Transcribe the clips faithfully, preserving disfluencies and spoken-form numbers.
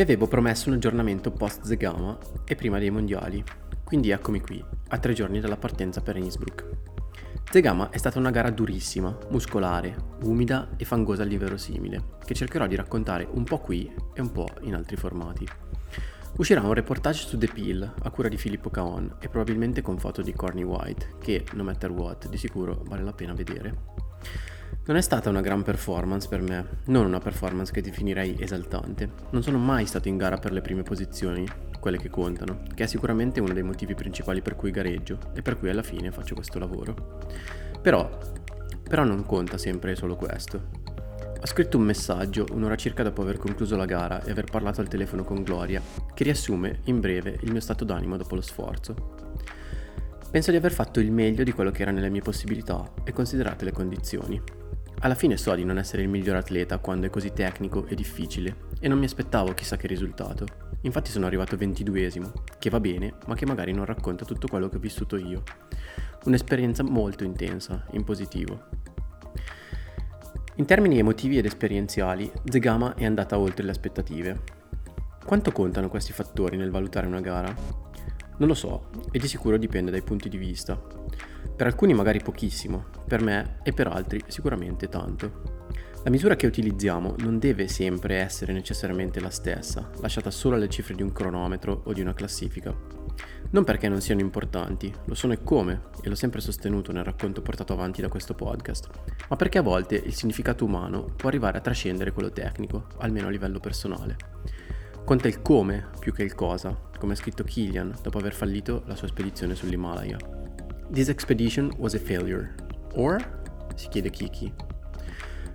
Vi avevo promesso un aggiornamento post Zegama e prima dei mondiali, quindi eccomi qui, a tre giorni dalla partenza per Innsbruck. Zegama è stata una gara durissima, muscolare, umida e fangosa all'inverosimile, che cercherò di raccontare un po' qui e un po' in altri formati. Uscirà un reportage su The Peel a cura di Filippo Caon e probabilmente con foto di Corny White, che, no matter what, di sicuro vale la pena vedere. Non è stata una gran performance per me, non una performance che definirei esaltante. Non sono mai stato in gara per le prime posizioni, quelle che contano, che è sicuramente uno dei motivi principali per cui gareggio e per cui alla fine faccio questo lavoro. Però, però non conta sempre solo questo. Ho scritto un messaggio un'ora circa dopo aver concluso la gara e aver parlato al telefono con Gloria, che riassume in breve il mio stato d'animo dopo lo sforzo. Penso di aver fatto il meglio di quello che era nelle mie possibilità e considerate le condizioni. Alla fine so di non essere il miglior atleta quando è così tecnico e difficile e non mi aspettavo chissà che risultato. Infatti sono arrivato ventiduesimo, che va bene ma che magari non racconta tutto quello che ho vissuto io. Un'esperienza molto intensa, in positivo. In termini emotivi ed esperienziali, Zegama è andata oltre le aspettative. Quanto contano questi fattori nel valutare una gara? Non lo so, e di sicuro dipende dai punti di vista. Per alcuni magari pochissimo, per me e per altri sicuramente tanto. La misura che utilizziamo non deve sempre essere necessariamente la stessa, lasciata solo alle cifre di un cronometro o di una classifica. Non perché non siano importanti, lo sono e come, e l'ho sempre sostenuto nel racconto portato avanti da questo podcast, ma perché a volte il significato umano può arrivare a trascendere quello tecnico, almeno a livello personale. Conta il come più che il cosa, come ha scritto Kilian dopo aver fallito la sua spedizione sull'Himalaya. This expedition was a failure. Or? Si chiede Kiki.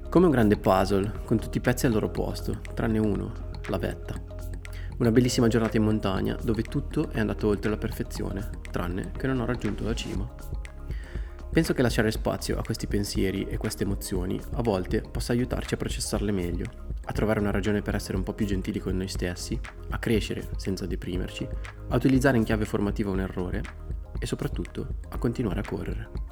Come un grande puzzle, con tutti i pezzi al loro posto, tranne uno, la vetta. Una bellissima giornata in montagna dove tutto è andato oltre la perfezione, tranne che non ho raggiunto la cima. Penso che lasciare spazio a questi pensieri e queste emozioni a volte possa aiutarci a processarle meglio, a trovare una ragione per essere un po' più gentili con noi stessi, a crescere senza deprimerci, a utilizzare in chiave formativa un errore e soprattutto a continuare a correre.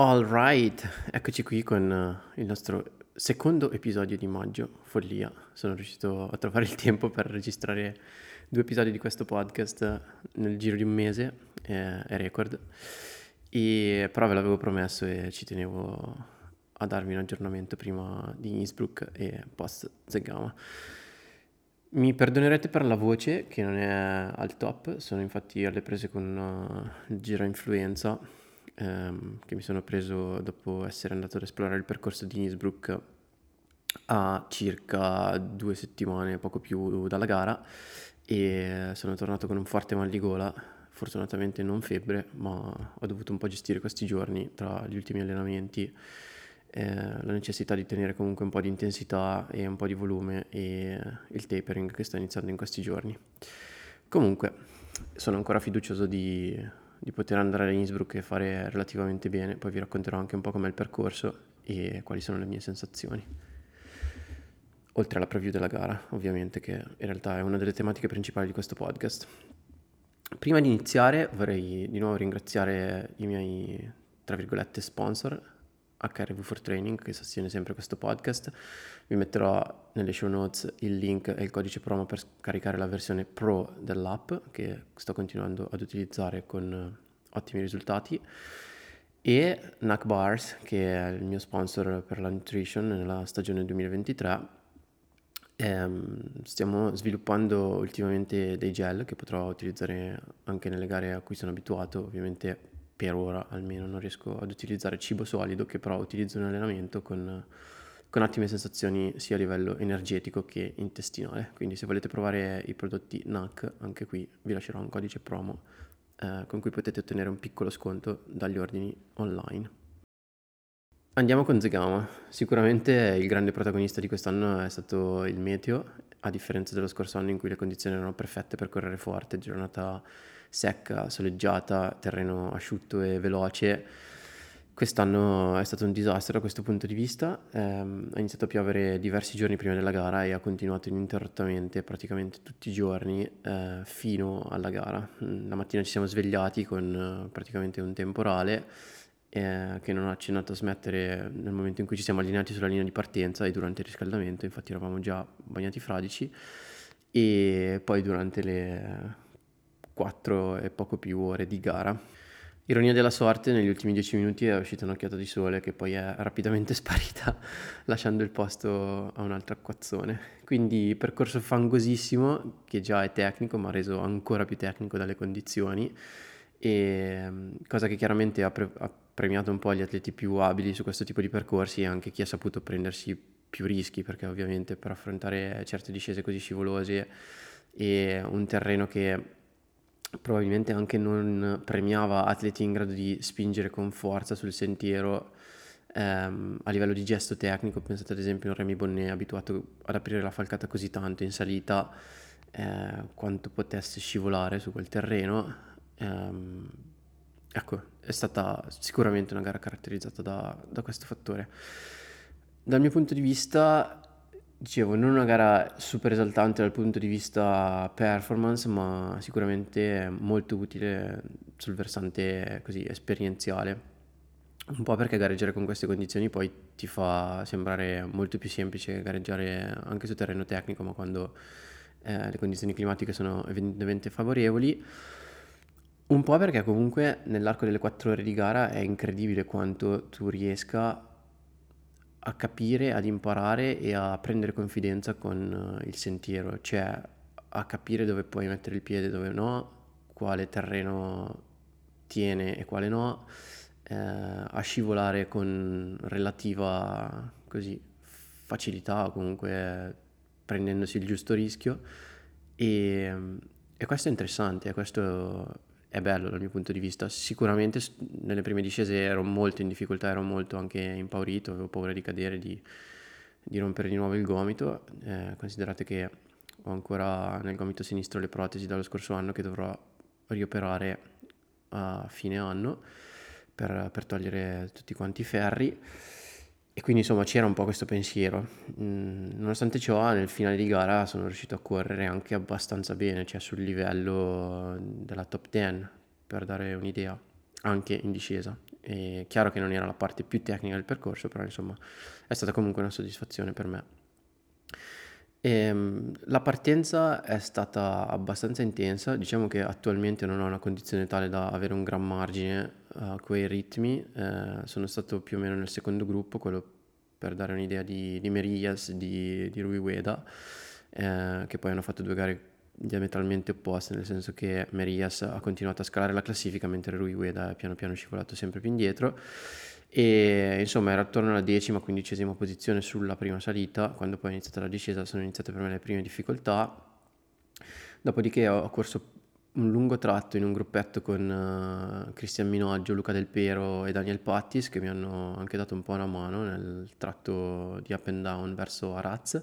Alright, eccoci qui con il nostro secondo episodio di maggio, follia, sono riuscito a trovare il tempo per registrare due episodi di questo podcast nel giro di un mese, è eh, record, e, però ve l'avevo promesso e ci tenevo a darvi un aggiornamento prima di Innsbruck e post Zegama. Mi perdonerete per la voce che non è al top, sono infatti alle prese con il giro influenza che mi sono preso dopo essere andato ad esplorare il percorso di Innsbruck a circa due settimane, poco più, dalla gara, e sono tornato con un forte mal di gola, fortunatamente non febbre, ma ho dovuto un po' gestire questi giorni tra gli ultimi allenamenti, eh, la necessità di tenere comunque un po' di intensità e un po' di volume e il tapering che sta iniziando in questi giorni. Comunque sono ancora fiducioso di... di poter andare a Innsbruck e fare relativamente bene, poi vi racconterò anche un po' com'è il percorso e quali sono le mie sensazioni. Oltre alla preview della gara, ovviamente, che in realtà è una delle tematiche principali di questo podcast. Prima di iniziare vorrei di nuovo ringraziare i miei, tra virgolette, sponsor, acca erre vu quattro Training, che sostiene sempre questo podcast. Vi metterò nelle show notes il link e il codice promo per scaricare la versione pro dell'app, che sto continuando ad utilizzare con ottimi risultati, e N A C Bars, che è il mio sponsor per la nutrition nella stagione duemilaventitré. ehm, stiamo sviluppando ultimamente dei gel che potrò utilizzare anche nelle gare a cui sono abituato, ovviamente. Per ora almeno non riesco ad utilizzare cibo solido, che però utilizzo in allenamento con, con ottime sensazioni sia a livello energetico che intestinale. Quindi se volete provare i prodotti N A C, anche qui vi lascerò un codice promo eh, con cui potete ottenere un piccolo sconto dagli ordini online. Andiamo con Zegama. Sicuramente il grande protagonista di quest'anno è stato il meteo, a differenza dello scorso anno in cui le condizioni erano perfette per correre forte, giornata secca, soleggiata, terreno asciutto e veloce. Quest'anno è stato un disastro da questo punto di vista, eh, ha iniziato a piovere diversi giorni prima della gara e ha continuato ininterrottamente praticamente tutti i giorni eh, fino alla gara. La mattina ci siamo svegliati con eh, praticamente un temporale eh, che non ha accennato a smettere nel momento in cui ci siamo allineati sulla linea di partenza e durante il riscaldamento, infatti eravamo già bagnati fradici, e poi durante le quattro e poco più ore di gara. Ironia della sorte, negli ultimi dieci minuti è uscita un'occhiata di sole che poi è rapidamente sparita, lasciando il posto a un altro acquazzone. Quindi percorso fangosissimo, che già è tecnico, ma reso ancora più tecnico dalle condizioni, e cosa che chiaramente ha, pre- ha premiato un po' gli atleti più abili su questo tipo di percorsi e anche chi ha saputo prendersi più rischi, perché ovviamente per affrontare certe discese così scivolose e un terreno che probabilmente anche non premiava atleti in grado di spingere con forza sul sentiero ehm, a livello di gesto tecnico. Pensate ad esempio a Remy Bonnet, abituato ad aprire la falcata così tanto in salita eh, quanto potesse scivolare su quel terreno. Ehm, ecco, è stata sicuramente una gara caratterizzata da, da questo fattore. Dal mio punto di vista, dicevo, non una gara super esaltante dal punto di vista performance, ma sicuramente molto utile sul versante così esperienziale, un po' perché gareggiare con queste condizioni poi ti fa sembrare molto più semplice gareggiare anche su terreno tecnico, ma quando eh, le condizioni climatiche sono evidentemente favorevoli. Un po' perché comunque nell'arco delle quattro ore di gara è incredibile quanto tu riesca a capire, ad imparare e a prendere confidenza con il sentiero, cioè a capire dove puoi mettere il piede, dove no, quale terreno tiene e quale no, eh, a scivolare con relativa così facilità o comunque prendendosi il giusto rischio, e, e questo è interessante, questo è bello dal mio punto di vista. Sicuramente nelle prime discese ero molto in difficoltà, ero molto anche impaurito, avevo paura di cadere, di, di rompere di nuovo il gomito. Eh, considerate che ho ancora nel gomito sinistro le protesi dallo scorso anno che dovrò rioperare a fine anno per, per togliere tutti quanti i ferri, e quindi insomma c'era un po' questo pensiero. Mm, nonostante ciò nel finale di gara sono riuscito a correre anche abbastanza bene, cioè sul livello della top dieci, per dare un'idea, anche in discesa. È chiaro che non era la parte più tecnica del percorso, però insomma è stata comunque una soddisfazione per me. E, la partenza è stata abbastanza intensa, diciamo che attualmente non ho una condizione tale da avere un gran margine a quei ritmi, eh, sono stato più o meno nel secondo gruppo, quello per dare un'idea di, di Merillas, di, di Rui Weda, eh, che poi hanno fatto due gare diametralmente opposte, nel senso che Merillas ha continuato a scalare la classifica mentre Rui Weda è piano piano scivolato sempre più indietro, e insomma era attorno alla decima, quindicesima posizione sulla prima salita. Quando poi è iniziata la discesa sono iniziate per me le prime difficoltà, dopodiché ho corso un lungo tratto in un gruppetto con uh, Cristian Minoggio, Luca Del Piero e Daniel Pattis, che mi hanno anche dato un po' una mano nel tratto di up and down verso Aratz.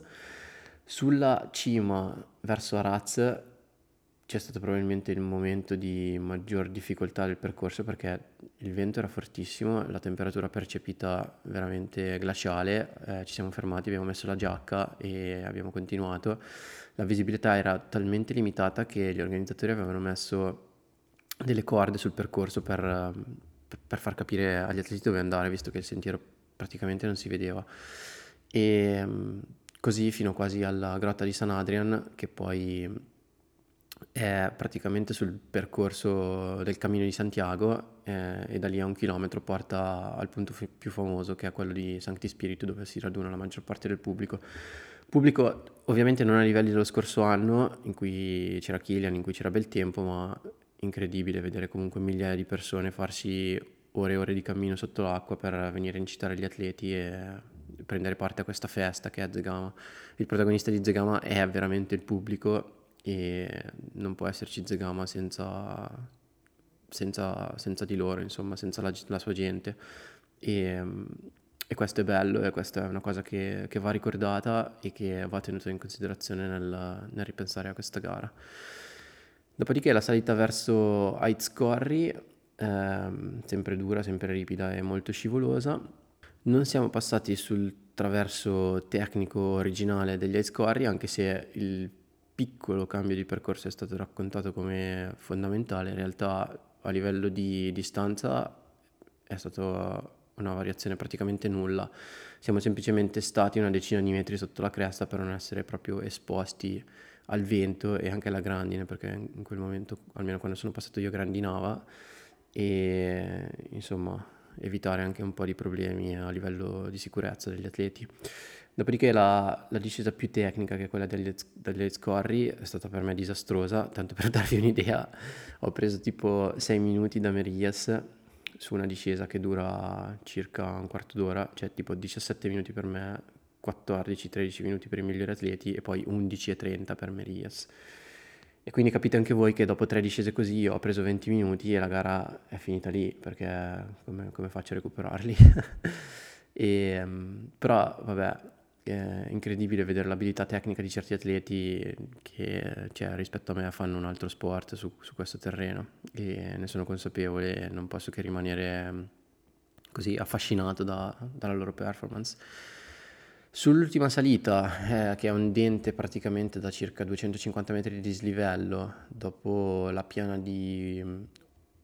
Sulla cima verso Aratz c'è stato probabilmente il momento di maggior difficoltà del percorso, perché il vento era fortissimo, la temperatura percepita veramente glaciale, eh, ci siamo fermati, abbiamo messo la giacca e abbiamo continuato. La visibilità era talmente limitata che gli organizzatori avevano messo delle corde sul percorso per, per far capire agli atleti dove andare, visto che il sentiero praticamente non si vedeva. E così fino quasi alla grotta di San Adrian, che poi è praticamente sul percorso del Cammino di Santiago, eh, e da lì a un chilometro porta al punto f- più famoso, che è quello di Sancti Spiritu, dove si raduna la maggior parte del pubblico. Pubblico ovviamente non a livelli dello scorso anno, in cui c'era Kilian, in cui c'era bel tempo, ma incredibile vedere comunque migliaia di persone farsi ore e ore di cammino sotto l'acqua per venire a incitare gli atleti e prendere parte a questa festa che è Zegama. Il protagonista di Zegama è veramente il pubblico, e non può esserci Zegama senza, senza, senza di loro, insomma, senza la, la sua gente, e, e questo è bello, e questa è una cosa che, che va ricordata e che va tenuta in considerazione nel, nel ripensare a questa gara. Dopodiché la salita verso Aizkorri ehm, sempre dura, sempre ripida e molto scivolosa. Non siamo passati sul traverso tecnico originale degli Aizkorri, anche se il piccolo cambio di percorso è stato raccontato come fondamentale. In realtà a livello di distanza è stata una variazione praticamente nulla, siamo semplicemente stati una decina di metri sotto la cresta per non essere proprio esposti al vento e anche alla grandine, perché in quel momento, almeno quando sono passato io, grandinava, e insomma evitare anche un po' di problemi a livello di sicurezza degli atleti. Dopodiché la, la discesa più tecnica, che è quella degli, degli Aizkorri, è stata per me disastrosa. Tanto per darvi un'idea, ho preso tipo sei minuti da Merillas su una discesa che dura circa un quarto d'ora, cioè tipo diciassette minuti per me, quattordici tredici minuti per i migliori atleti e poi undici e trenta per Merillas. E quindi capite anche voi che dopo tre discese così io ho preso venti minuti e la gara è finita lì, perché come, come faccio a recuperarli? E, però vabbè, è incredibile vedere l'abilità tecnica di certi atleti che, cioè, rispetto a me fanno un altro sport su, su questo terreno, e ne sono consapevole e non posso che rimanere così affascinato da, dalla loro performance. Sull'ultima salita, eh, che è un dente praticamente da circa duecentocinquanta metri di dislivello dopo la piana di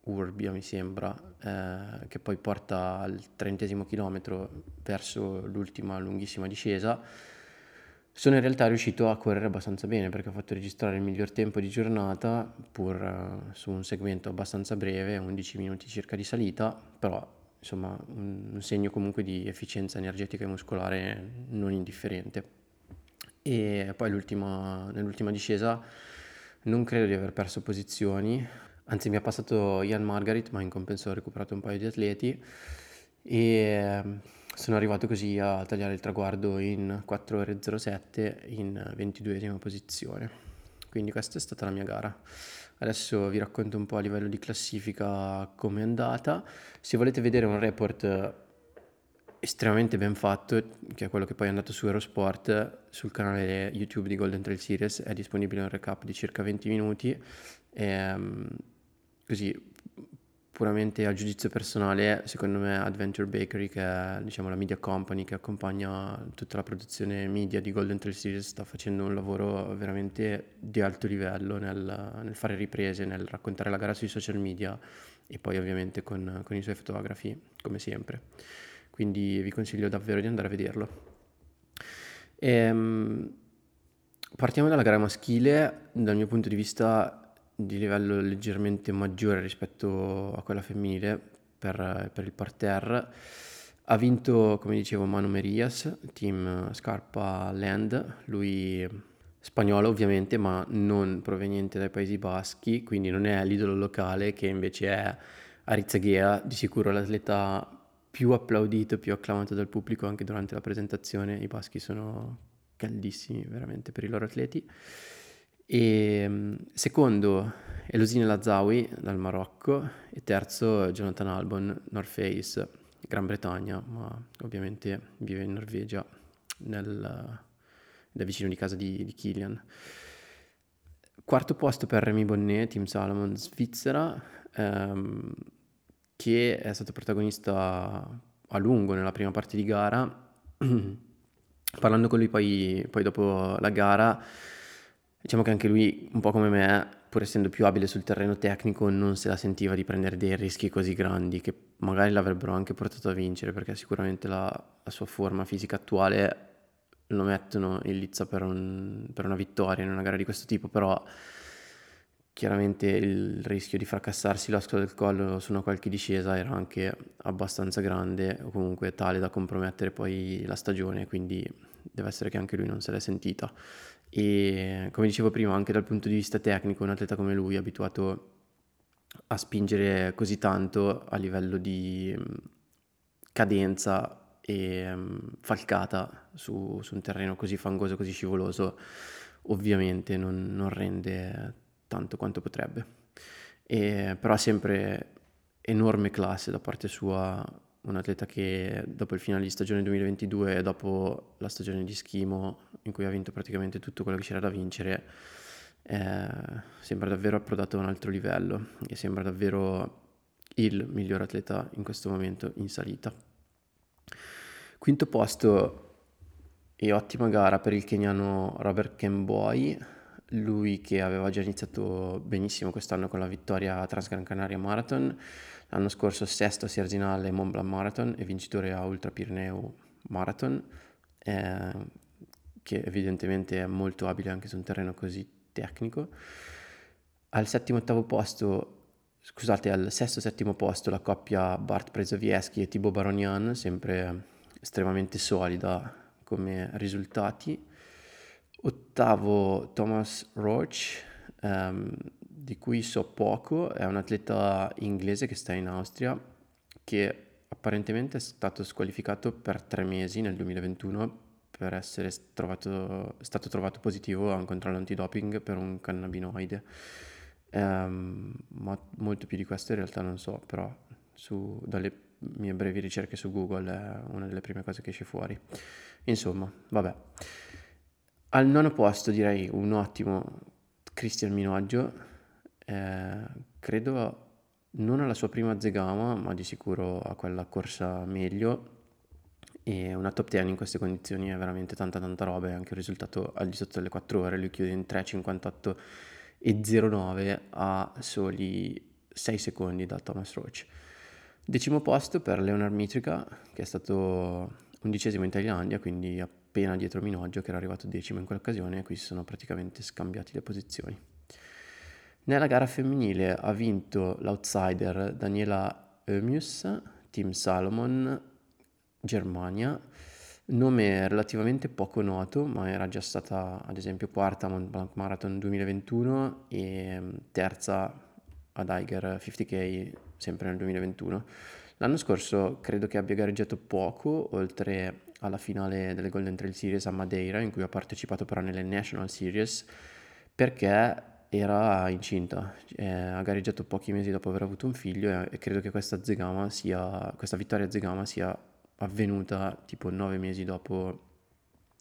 Urbia, mi sembra, eh, che poi porta al trentesimo chilometro verso l'ultima lunghissima discesa, sono in realtà riuscito a correre abbastanza bene, perché ho fatto registrare il miglior tempo di giornata pur eh, su un segmento abbastanza breve, undici minuti circa di salita, però insomma un segno comunque di efficienza energetica e muscolare non indifferente. E poi l'ultima, nell'ultima discesa non credo di aver perso posizioni, anzi mi ha passato Jan Margarit, ma in compenso ho recuperato un paio di atleti e sono arrivato così a tagliare il traguardo in quattro ore e zero sette in ventiduesima posizione. Quindi questa è stata la mia gara. Adesso vi racconto un po' a livello di classifica come è andata. Se volete vedere un report estremamente ben fatto, che è quello che poi è andato su Eurosport, sul canale YouTube di Golden Trail Series è disponibile un recap di circa venti minuti. E, così puramente a giudizio personale, secondo me Adventure Bakery, che è diciamo la media company che accompagna tutta la produzione media di Golden Trail Series, sta facendo un lavoro veramente di alto livello nel, nel fare riprese, nel raccontare la gara sui social media e poi ovviamente con, con i suoi fotografi come sempre, quindi vi consiglio davvero di andare a vederlo. Ehm, partiamo dalla gara maschile. Dal mio punto di vista di livello leggermente maggiore rispetto a quella femminile per, per il parterre, ha vinto, come dicevo, Manu Merillas, Team Scarpa Land, lui spagnolo ovviamente ma non proveniente dai Paesi Baschi, quindi non è l'idolo locale, che invece è Arizagea, di sicuro l'atleta più applaudito, più acclamato dal pubblico anche durante la presentazione. I baschi sono caldissimi veramente per i loro atleti. E secondo Elusine Lazawi dal Marocco e terzo Jonathan Albon, North Face, Gran Bretagna, ma ovviamente vive in Norvegia, nel, da vicino di casa di, di Kilian. Quarto posto per Remy Bonnet, Team Salomon, Svizzera, ehm, che è stato protagonista a lungo nella prima parte di gara. Parlando con lui poi, poi dopo la gara, diciamo che anche lui, un po' come me, pur essendo più abile sul terreno tecnico, non se la sentiva di prendere dei rischi così grandi che magari l'avrebbero anche portato a vincere, perché sicuramente la, la sua forma fisica attuale lo mettono in lizza per, un, per una vittoria in una gara di questo tipo, però chiaramente il rischio di fracassarsi l'ascolo del collo su una qualche discesa era anche abbastanza grande, o comunque tale da compromettere poi la stagione, quindi deve essere che anche lui non se l'è sentita. E come dicevo prima, anche dal punto di vista tecnico, un atleta come lui, abituato a spingere così tanto a livello di cadenza e falcata su, su un terreno così fangoso, così scivoloso, ovviamente non, non rende tanto quanto potrebbe. E, però sempre enorme classe da parte sua, un atleta che dopo il finale di stagione duemilaventidue e dopo la stagione di Schimo, in cui ha vinto praticamente tutto quello che c'era da vincere, eh, sembra davvero approdato a un altro livello e sembra davvero il miglior atleta in questo momento in salita. Quinto posto e ottima gara per il keniano Robert Kemboi, lui che aveva già iniziato benissimo quest'anno con la vittoria a Transgran Canaria Marathon, l'anno scorso sesto a Sierzinale Mont Blanc Marathon e vincitore a Ultra Pirineo Marathon, eh, che evidentemente è molto abile anche su un terreno così tecnico. Al settimo ottavo posto Scusate, al sesto-settimo posto la coppia Bart Prezovieschi e Thibaut Baronian, sempre estremamente solida come risultati. Ottavo Thomas Roach, ehm, di cui so poco, è un atleta inglese che sta in Austria, che apparentemente è stato squalificato per tre mesi nel duemilaventuno per essere trovato, stato trovato positivo a un controllo antidoping per un cannabinoide. Um, ma molto più di questo in realtà non so, però su, dalle mie brevi ricerche su Google è una delle prime cose che esce fuori. Insomma, vabbè. Al nono posto direi un ottimo Cristian Minoggio, eh, credo non alla sua prima Zegama, ma di sicuro a quella corsa meglio, e una top dieci in queste condizioni è veramente tanta tanta roba, e anche il risultato al di sotto delle quattro ore, lui chiude in tre cinquantotto e zero nove a soli sei secondi da Thomas Roach. Decimo posto per Leonard Mitrica, che è stato undicesimo in Thailandia, quindi appena dietro Minoggio, che era arrivato decimo in quell'occasione, e qui si sono praticamente scambiati le posizioni. Nella gara femminile ha vinto l'outsider Daniela Oemius, Team Salomon, Germania, nome relativamente poco noto, ma era già stata ad esempio quarta a Mont Blanc Marathon duemilaventuno e terza ad Eiger cinquanta chilometri sempre nel duemilaventuno. L'anno scorso credo che abbia gareggiato poco, oltre alla finale delle Golden Trail Series a Madeira, in cui ha partecipato però nelle National Series, perché era incinta, eh, ha gareggiato pochi mesi dopo aver avuto un figlio, e, e credo che questa Zegama sia, questa vittoria a Zegama sia avvenuta tipo nove mesi dopo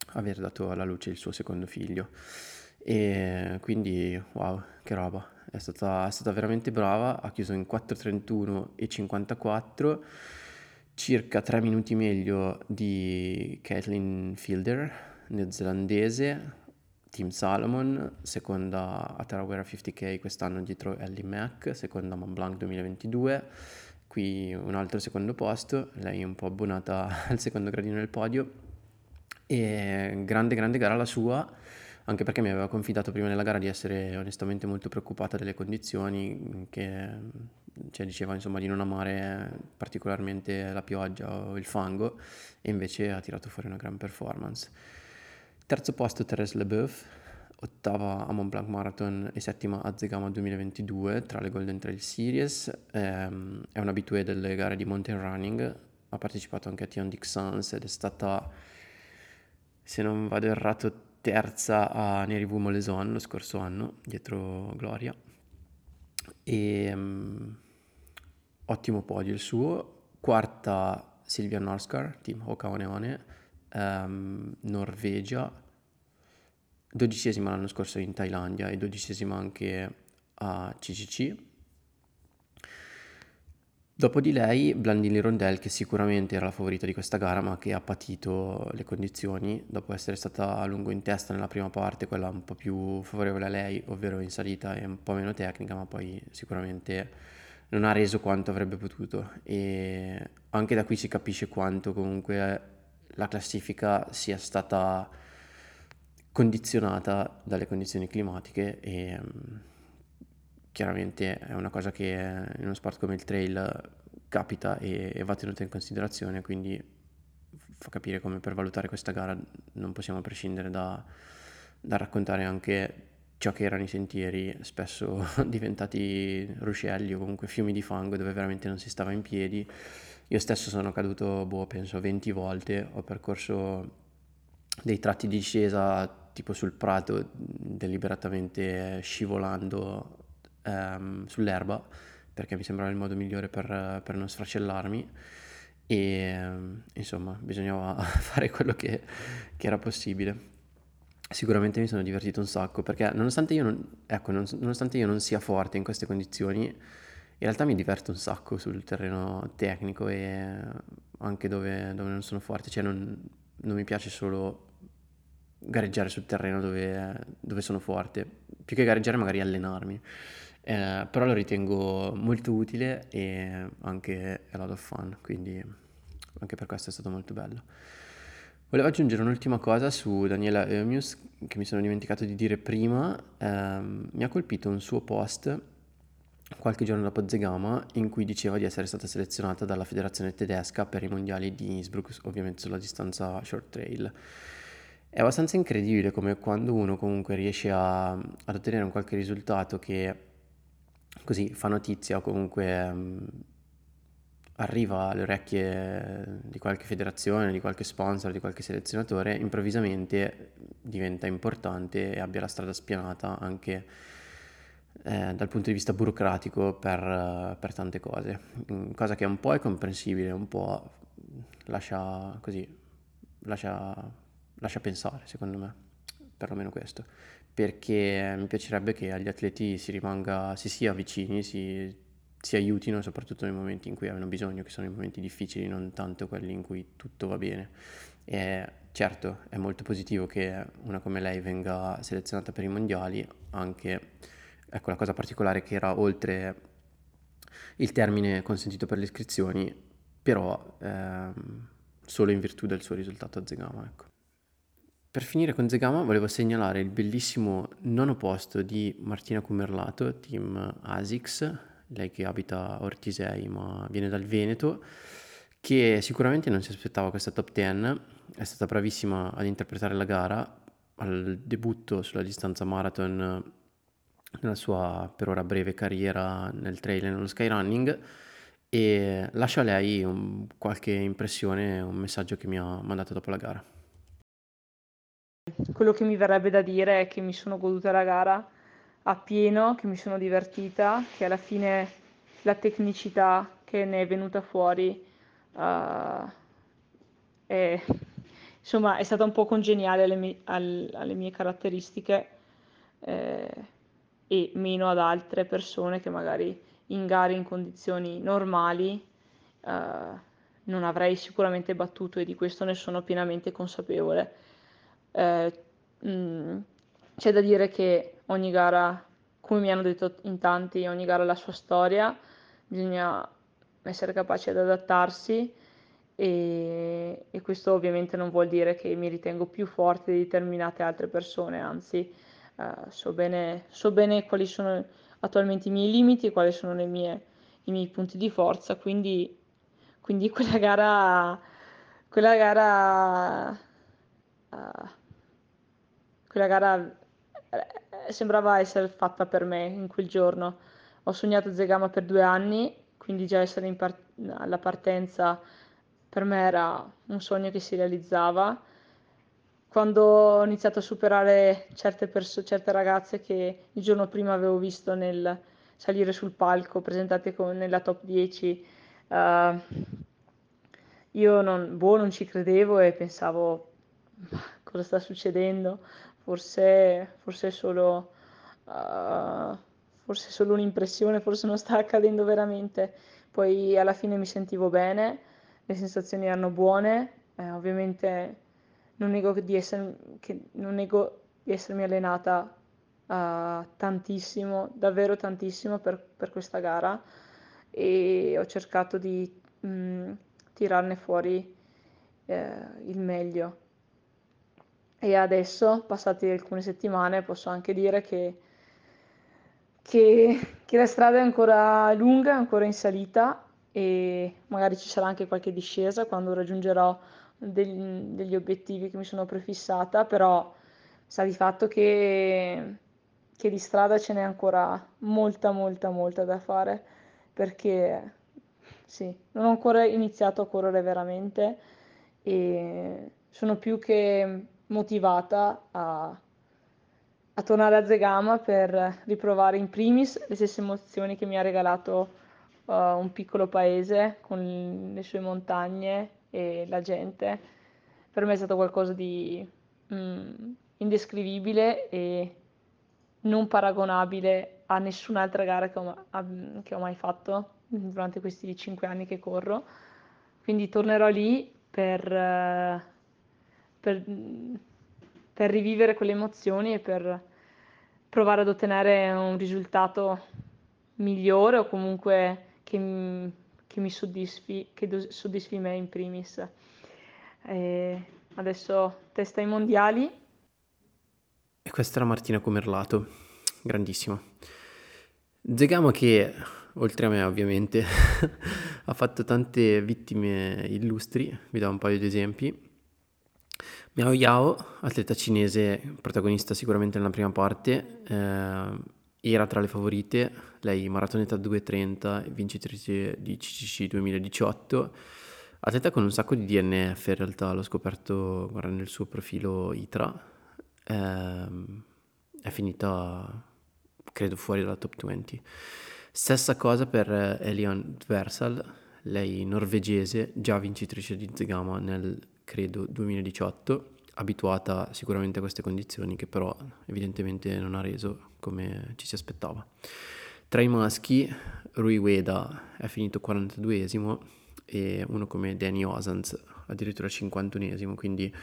aver dato alla luce il suo secondo figlio, e quindi wow, che roba, è stata, è stata veramente brava, ha chiuso in quattro trentuno e cinquantaquattro, circa tre minuti meglio di Caitlin Fielder, neozelandese, Team Salomon, seconda a Tarawera cinquanta chilometri quest'anno dietro Ellie Mac, seconda a Mont Blanc duemilaventidue, qui un altro secondo posto, lei è un po' abbonata al secondo gradino del podio, e grande grande gara la sua, anche perché mi aveva confidato prima nella gara di essere onestamente molto preoccupata delle condizioni, che cioè, diceva insomma di non amare particolarmente la pioggia o il fango, e invece ha tirato fuori una gran performance. Terzo posto Thérèse Leboeuf, ottava a Mont Blanc Marathon e settima a Zegama duemilaventidue tra le Golden Trail Series, ehm, è un abitué delle gare di mountain running, ha partecipato anche a Thion-Dixence ed è stata, se non vado errato, terza a Nerivu-Moleson lo scorso anno dietro Gloria, e ehm, ottimo podio il suo. Quarta Silvia Norskar, Team Hoka-Oneone, ehm, Norvegia, dodicesima l'anno scorso in Thailandia e dodicesima anche a C C C. Dopo di lei Blandini Rondel, che sicuramente era la favorita di questa gara, ma che ha patito le condizioni dopo essere stata a lungo in testa nella prima parte, quella un po' più favorevole a lei, ovvero in salita e un po' meno tecnica, ma poi sicuramente non ha reso quanto avrebbe potuto, e anche da qui si capisce quanto comunque la classifica sia stata condizionata dalle condizioni climatiche, e um, chiaramente è una cosa che in uno sport come il trail capita e, e va tenuta in considerazione, quindi fa capire come per valutare questa gara non possiamo prescindere da, da raccontare anche ciò che erano i sentieri, spesso diventati ruscelli o comunque fiumi di fango dove veramente non si stava in piedi. Io stesso sono caduto, boh, penso venti volte, ho percorso dei tratti di discesa tipo sul prato deliberatamente scivolando ehm, sull'erba, perché mi sembrava il modo migliore per, per non sfracellarmi, e insomma bisognava fare quello che, che era possibile. Sicuramente mi sono divertito un sacco, perché nonostante io non, ecco, non, nonostante io non sia forte in queste condizioni, in realtà mi diverto un sacco sul terreno tecnico e anche dove, dove non sono forte, cioè non, non mi piace solo gareggiare sul terreno dove, dove sono forte, più che gareggiare magari allenarmi, eh, però lo ritengo molto utile e anche a lot of fun, quindi anche per questo è stato molto bello. Volevo aggiungere un'ultima cosa su Daniela Oemius che mi sono dimenticato di dire prima. Eh, mi ha colpito un suo post qualche giorno dopo Zegama in cui diceva di essere stata selezionata dalla federazione tedesca per i mondiali di Innsbruck, ovviamente sulla distanza short trail. È abbastanza incredibile come quando uno comunque riesce a, ad ottenere un qualche risultato che così fa notizia o comunque um, arriva alle orecchie di qualche federazione, di qualche sponsor, di qualche selezionatore, improvvisamente diventa importante e abbia la strada spianata anche eh, dal punto di vista burocratico per, per tante cose, cosa che un po' è comprensibile, un po' lascia così, lascia, lascia pensare secondo me, perlomeno questo, perché mi piacerebbe che agli atleti si rimanga, si sia vicini, si si aiutino soprattutto nei momenti in cui hanno bisogno, che sono i momenti difficili, non tanto quelli in cui tutto va bene. E certo è molto positivo che una come lei venga selezionata per i mondiali, anche ecco la cosa particolare che era oltre il termine consentito per le iscrizioni, però ehm, solo in virtù del suo risultato a Zegama, ecco. Per finire con Zegama volevo segnalare il bellissimo nono posto di Martina Cumerlato, team ASICS, lei che abita a Ortisei ma viene dal Veneto, che sicuramente non si aspettava questa top dieci, è stata bravissima ad interpretare la gara. Al debutto sulla distanza marathon nella sua per ora breve carriera nel trail e nello skyrunning, e lascia a lei un, qualche impressione, un messaggio che mi ha mandato dopo la gara. Quello che mi verrebbe da dire è che mi sono goduta la gara a pieno, che mi sono divertita, che alla fine la tecnicità che ne è venuta fuori uh, è, insomma, è stata un po' congeniale alle mie, al, alle mie caratteristiche eh, e meno ad altre persone che magari in gare in condizioni normali uh, non avrei sicuramente battuto, e di questo ne sono pienamente consapevole. Eh, mh, c'è da dire che ogni gara, come mi hanno detto in tanti, ogni gara ha la sua storia, bisogna essere capaci ad adattarsi e, e questo ovviamente non vuol dire che mi ritengo più forte di determinate altre persone, anzi uh, so bene, so bene quali sono attualmente i miei limiti e quali sono le mie, i miei punti di forza, quindi, quindi quella gara, quella gara, uh, quella gara sembrava essere fatta per me in quel giorno. Ho sognato Zegama per due anni, quindi già essere in part- alla partenza per me era un sogno che si realizzava. Quando ho iniziato a superare certe, perso- certe ragazze che il giorno prima avevo visto nel salire sul palco, presentate con- nella top dieci, uh, io non, boh, non ci credevo e pensavo cosa sta succedendo? Forse, forse, solo, uh, forse solo un'impressione, forse non sta accadendo veramente. Poi alla fine mi sentivo bene, le sensazioni erano buone, eh, ovviamente non nego di, essere, che non nego di essermi allenata uh, tantissimo, davvero tantissimo per, per questa gara, e ho cercato di mh, tirarne fuori eh, il meglio. E adesso, passate alcune settimane, posso anche dire che, che, che la strada è ancora lunga, ancora in salita, e magari ci sarà anche qualche discesa quando raggiungerò del, degli obiettivi che mi sono prefissata, però sa di fatto che, che di strada ce n'è ancora molta, molta, molta da fare, perché sì, non ho ancora iniziato a correre veramente e sono più che motivata a, a tornare a Zegama per riprovare in primis le stesse emozioni che mi ha regalato uh, un piccolo paese con le sue montagne e la gente. Per me è stato qualcosa di mh, indescrivibile e non paragonabile a nessun'altra gara che ho, a, che ho mai fatto durante questi cinque anni che corro, quindi tornerò lì per, per, per rivivere quelle emozioni e per provare ad ottenere un risultato migliore o comunque che, che mi soddisfi, che soddisfi me in primis. E adesso testa ai mondiali. E questa era Martina Comerlato, grandissima. Zegama che, oltre a me ovviamente, ha fatto tante vittime illustri, vi do un paio di esempi. Miao Yao, atleta cinese, protagonista sicuramente nella prima parte, eh, era tra le favorite, lei maratoneta due e trenta, vincitrice di C C C duemiladiciotto, atleta con un sacco di D N F in realtà, l'ho scoperto guardando il suo profilo I T R A, eh, è finita credo fuori dalla top venti. Stessa cosa per Elion Tversal, lei norvegese, già vincitrice di Zegama nel credo duemiladiciotto, abituata sicuramente a queste condizioni che però evidentemente non ha reso come ci si aspettava. Tra i maschi Rui Weda è finito quarantaduesimo e uno come Danny Osans addirittura cinquantunesimo, quindi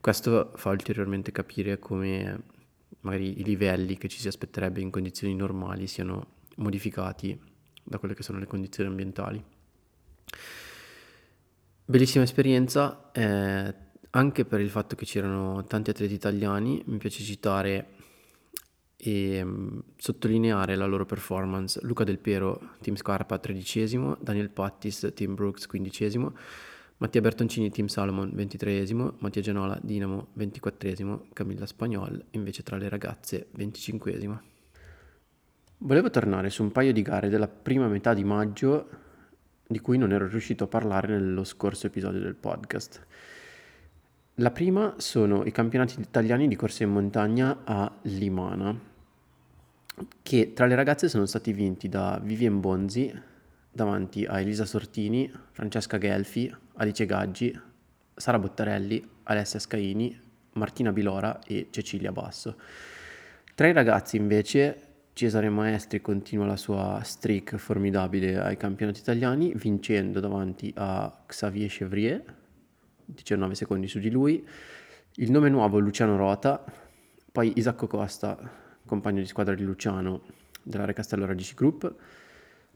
questo fa ulteriormente capire come magari i livelli che ci si aspetterebbe in condizioni normali siano modificati da quelle che sono le condizioni ambientali. Bellissima esperienza, eh, anche per il fatto che c'erano tanti atleti italiani. Mi piace citare e mh, sottolineare la loro performance. Luca Del Piero, Team Scarpa, tredicesimo, Daniel Pattis, Team Brooks, quindicesimo, Mattia Bertoncini, Team Salomon, ventitreesimo, Mattia Gianola, Dinamo, ventiquattresimo, Camilla Spagnol, invece tra le ragazze, venticinquesima. Volevo tornare su un paio di gare della prima metà di maggio di cui non ero riuscito a parlare nello scorso episodio del podcast. La prima sono i campionati italiani di corsa in montagna a Limana, che tra le ragazze sono stati vinti da Vivian Bonzi davanti a Elisa Sortini, Francesca Gelfi, Alice Gaggi, Sara Bottarelli, Alessia Scaini, Martina Bilora e Cecilia Basso. Tra i ragazzi invece Cesare Maestri continua la sua streak formidabile ai campionati italiani, vincendo davanti a Xavier Chevrier, diciannove secondi su di lui, il nome nuovo Luciano Rota, poi Isacco Costa, compagno di squadra di Luciano della Re Castello Radici Group,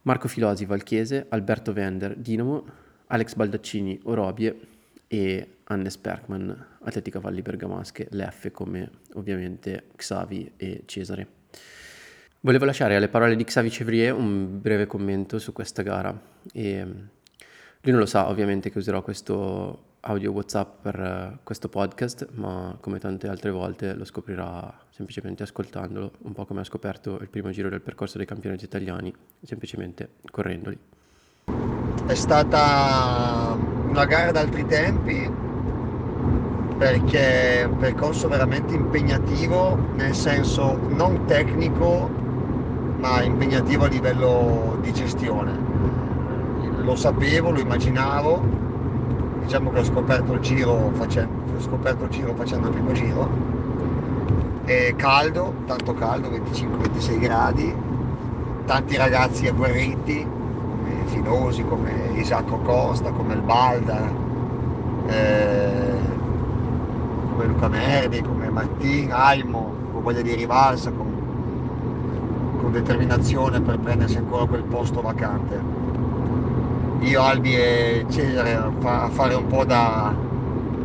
Marco Filosi Valchiese, Alberto Vender Dinamo, Alex Baldaccini Orobie e Hannes Perkman Atletica Valli Bergamasche, l'F come ovviamente Xavi e Cesare. Volevo lasciare alle parole di Xavier Chevrier un breve commento su questa gara. E lui non lo sa ovviamente che userò questo audio WhatsApp per questo podcast, ma come tante altre volte lo scoprirà semplicemente ascoltandolo, un po' come ha scoperto il primo giro del percorso dei campionati italiani, semplicemente correndoli. È stata una gara d'altri tempi perché è un percorso veramente impegnativo, nel senso non tecnico ma impegnativo a livello di gestione. Lo sapevo, lo immaginavo, diciamo che ho scoperto il giro facendo, ho scoperto il, giro facendo il primo giro. È caldo, tanto caldo, venticinque ventisei gradi, tanti ragazzi agguerriti, come Filosi, come Isacco Costa, come il Balda, eh, come Luca Merdi, come Martin, Almo, con voglia di rivalsa, con con determinazione per prendersi ancora quel posto vacante. Io, Albi e Cesare a fare un po' da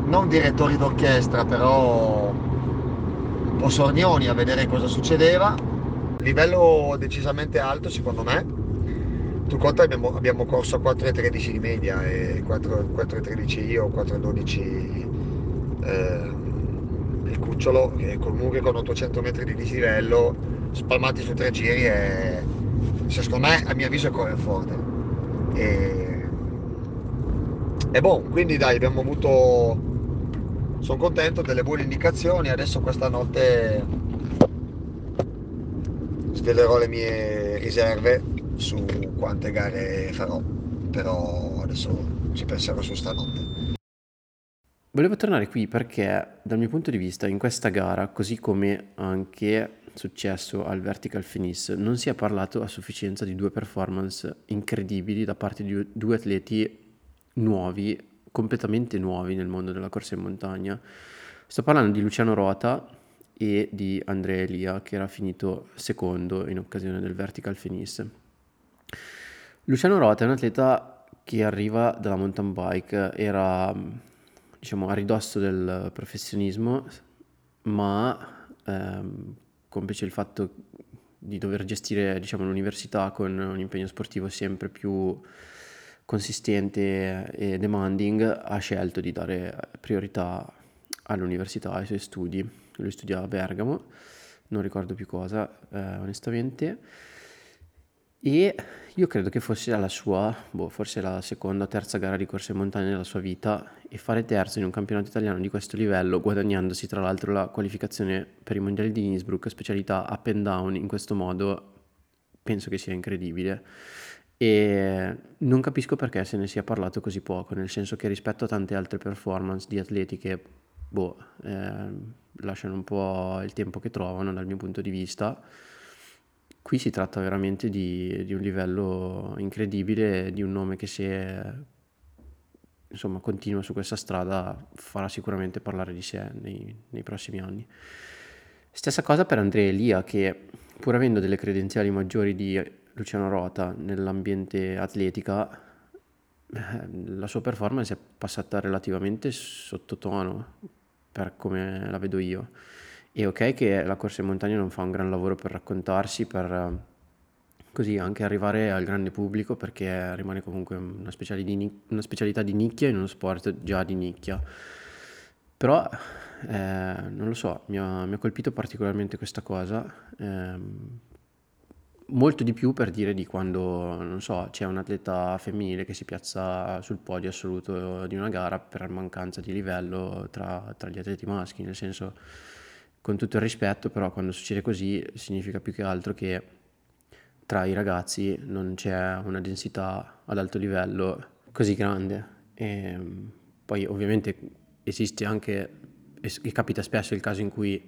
non direttori d'orchestra, però un po' sornioni a vedere cosa succedeva. Livello decisamente alto secondo me. Tu conta abbiamo, abbiamo corso a quattro e tredici di media, e quattro e tredici io, quattro e dodici eh, il cucciolo, che comunque con ottocento metri di dislivello spalmati su tre giri è, secondo me, a mio avviso, è correre forte e, e buon, quindi dai, abbiamo avuto, sono contento, delle buone indicazioni. Adesso questa notte svelerò le mie riserve su quante gare farò, però adesso ci penserò su stanotte. Volevo tornare qui perché dal mio punto di vista in questa gara, così come anche successo al vertical finish, non si è parlato a sufficienza di due performance incredibili da parte di due atleti nuovi, completamente nuovi nel mondo della corsa in montagna. Sto parlando di Luciano Rota e di Andrea Elia, che era finito secondo in occasione del vertical finish. Luciano Rota è un atleta che arriva dalla mountain bike, era diciamo a ridosso del professionismo, ma ehm, complice il fatto di dover gestire diciamo l'università con un impegno sportivo sempre più consistente e demanding, ha scelto di dare priorità all'università, ai suoi studi. Lui studia a Bergamo, non ricordo più cosa eh, onestamente, e io credo che fosse la sua, boh, forse la seconda o terza gara di corsa in montagna della sua vita, e fare terzo in un campionato italiano di questo livello, guadagnandosi tra l'altro la qualificazione per i mondiali di Innsbruck, specialità up and down, in questo modo penso che sia incredibile. E non capisco perché se ne sia parlato così poco, nel senso che rispetto a tante altre performance di atleti che boh, eh, lasciano un po' il tempo che trovano dal mio punto di vista, qui si tratta veramente di, di un livello incredibile, di un nome che se insomma continua su questa strada farà sicuramente parlare di sé nei, nei prossimi anni. Stessa cosa per Andrea Elia, che pur avendo delle credenziali maggiori di Luciano Rota nell'ambiente atletica, la sua performance è passata relativamente sottotono per come la vedo io. E ok che la corsa in montagna non fa un gran lavoro per raccontarsi, per così anche arrivare al grande pubblico, perché rimane comunque una specialità di, una specialità di nicchia in uno sport già di nicchia. Però eh, non lo so, mi ha, mi ha colpito particolarmente questa cosa, eh, molto di più per dire di quando, non so, c'è un atleta femminile che si piazza sul podio assoluto di una gara per mancanza di livello tra, tra gli atleti maschi, nel senso, con tutto il rispetto, però quando succede così significa più che altro che tra i ragazzi non c'è una densità ad alto livello così grande. E poi ovviamente esiste anche, e capita spesso il caso in cui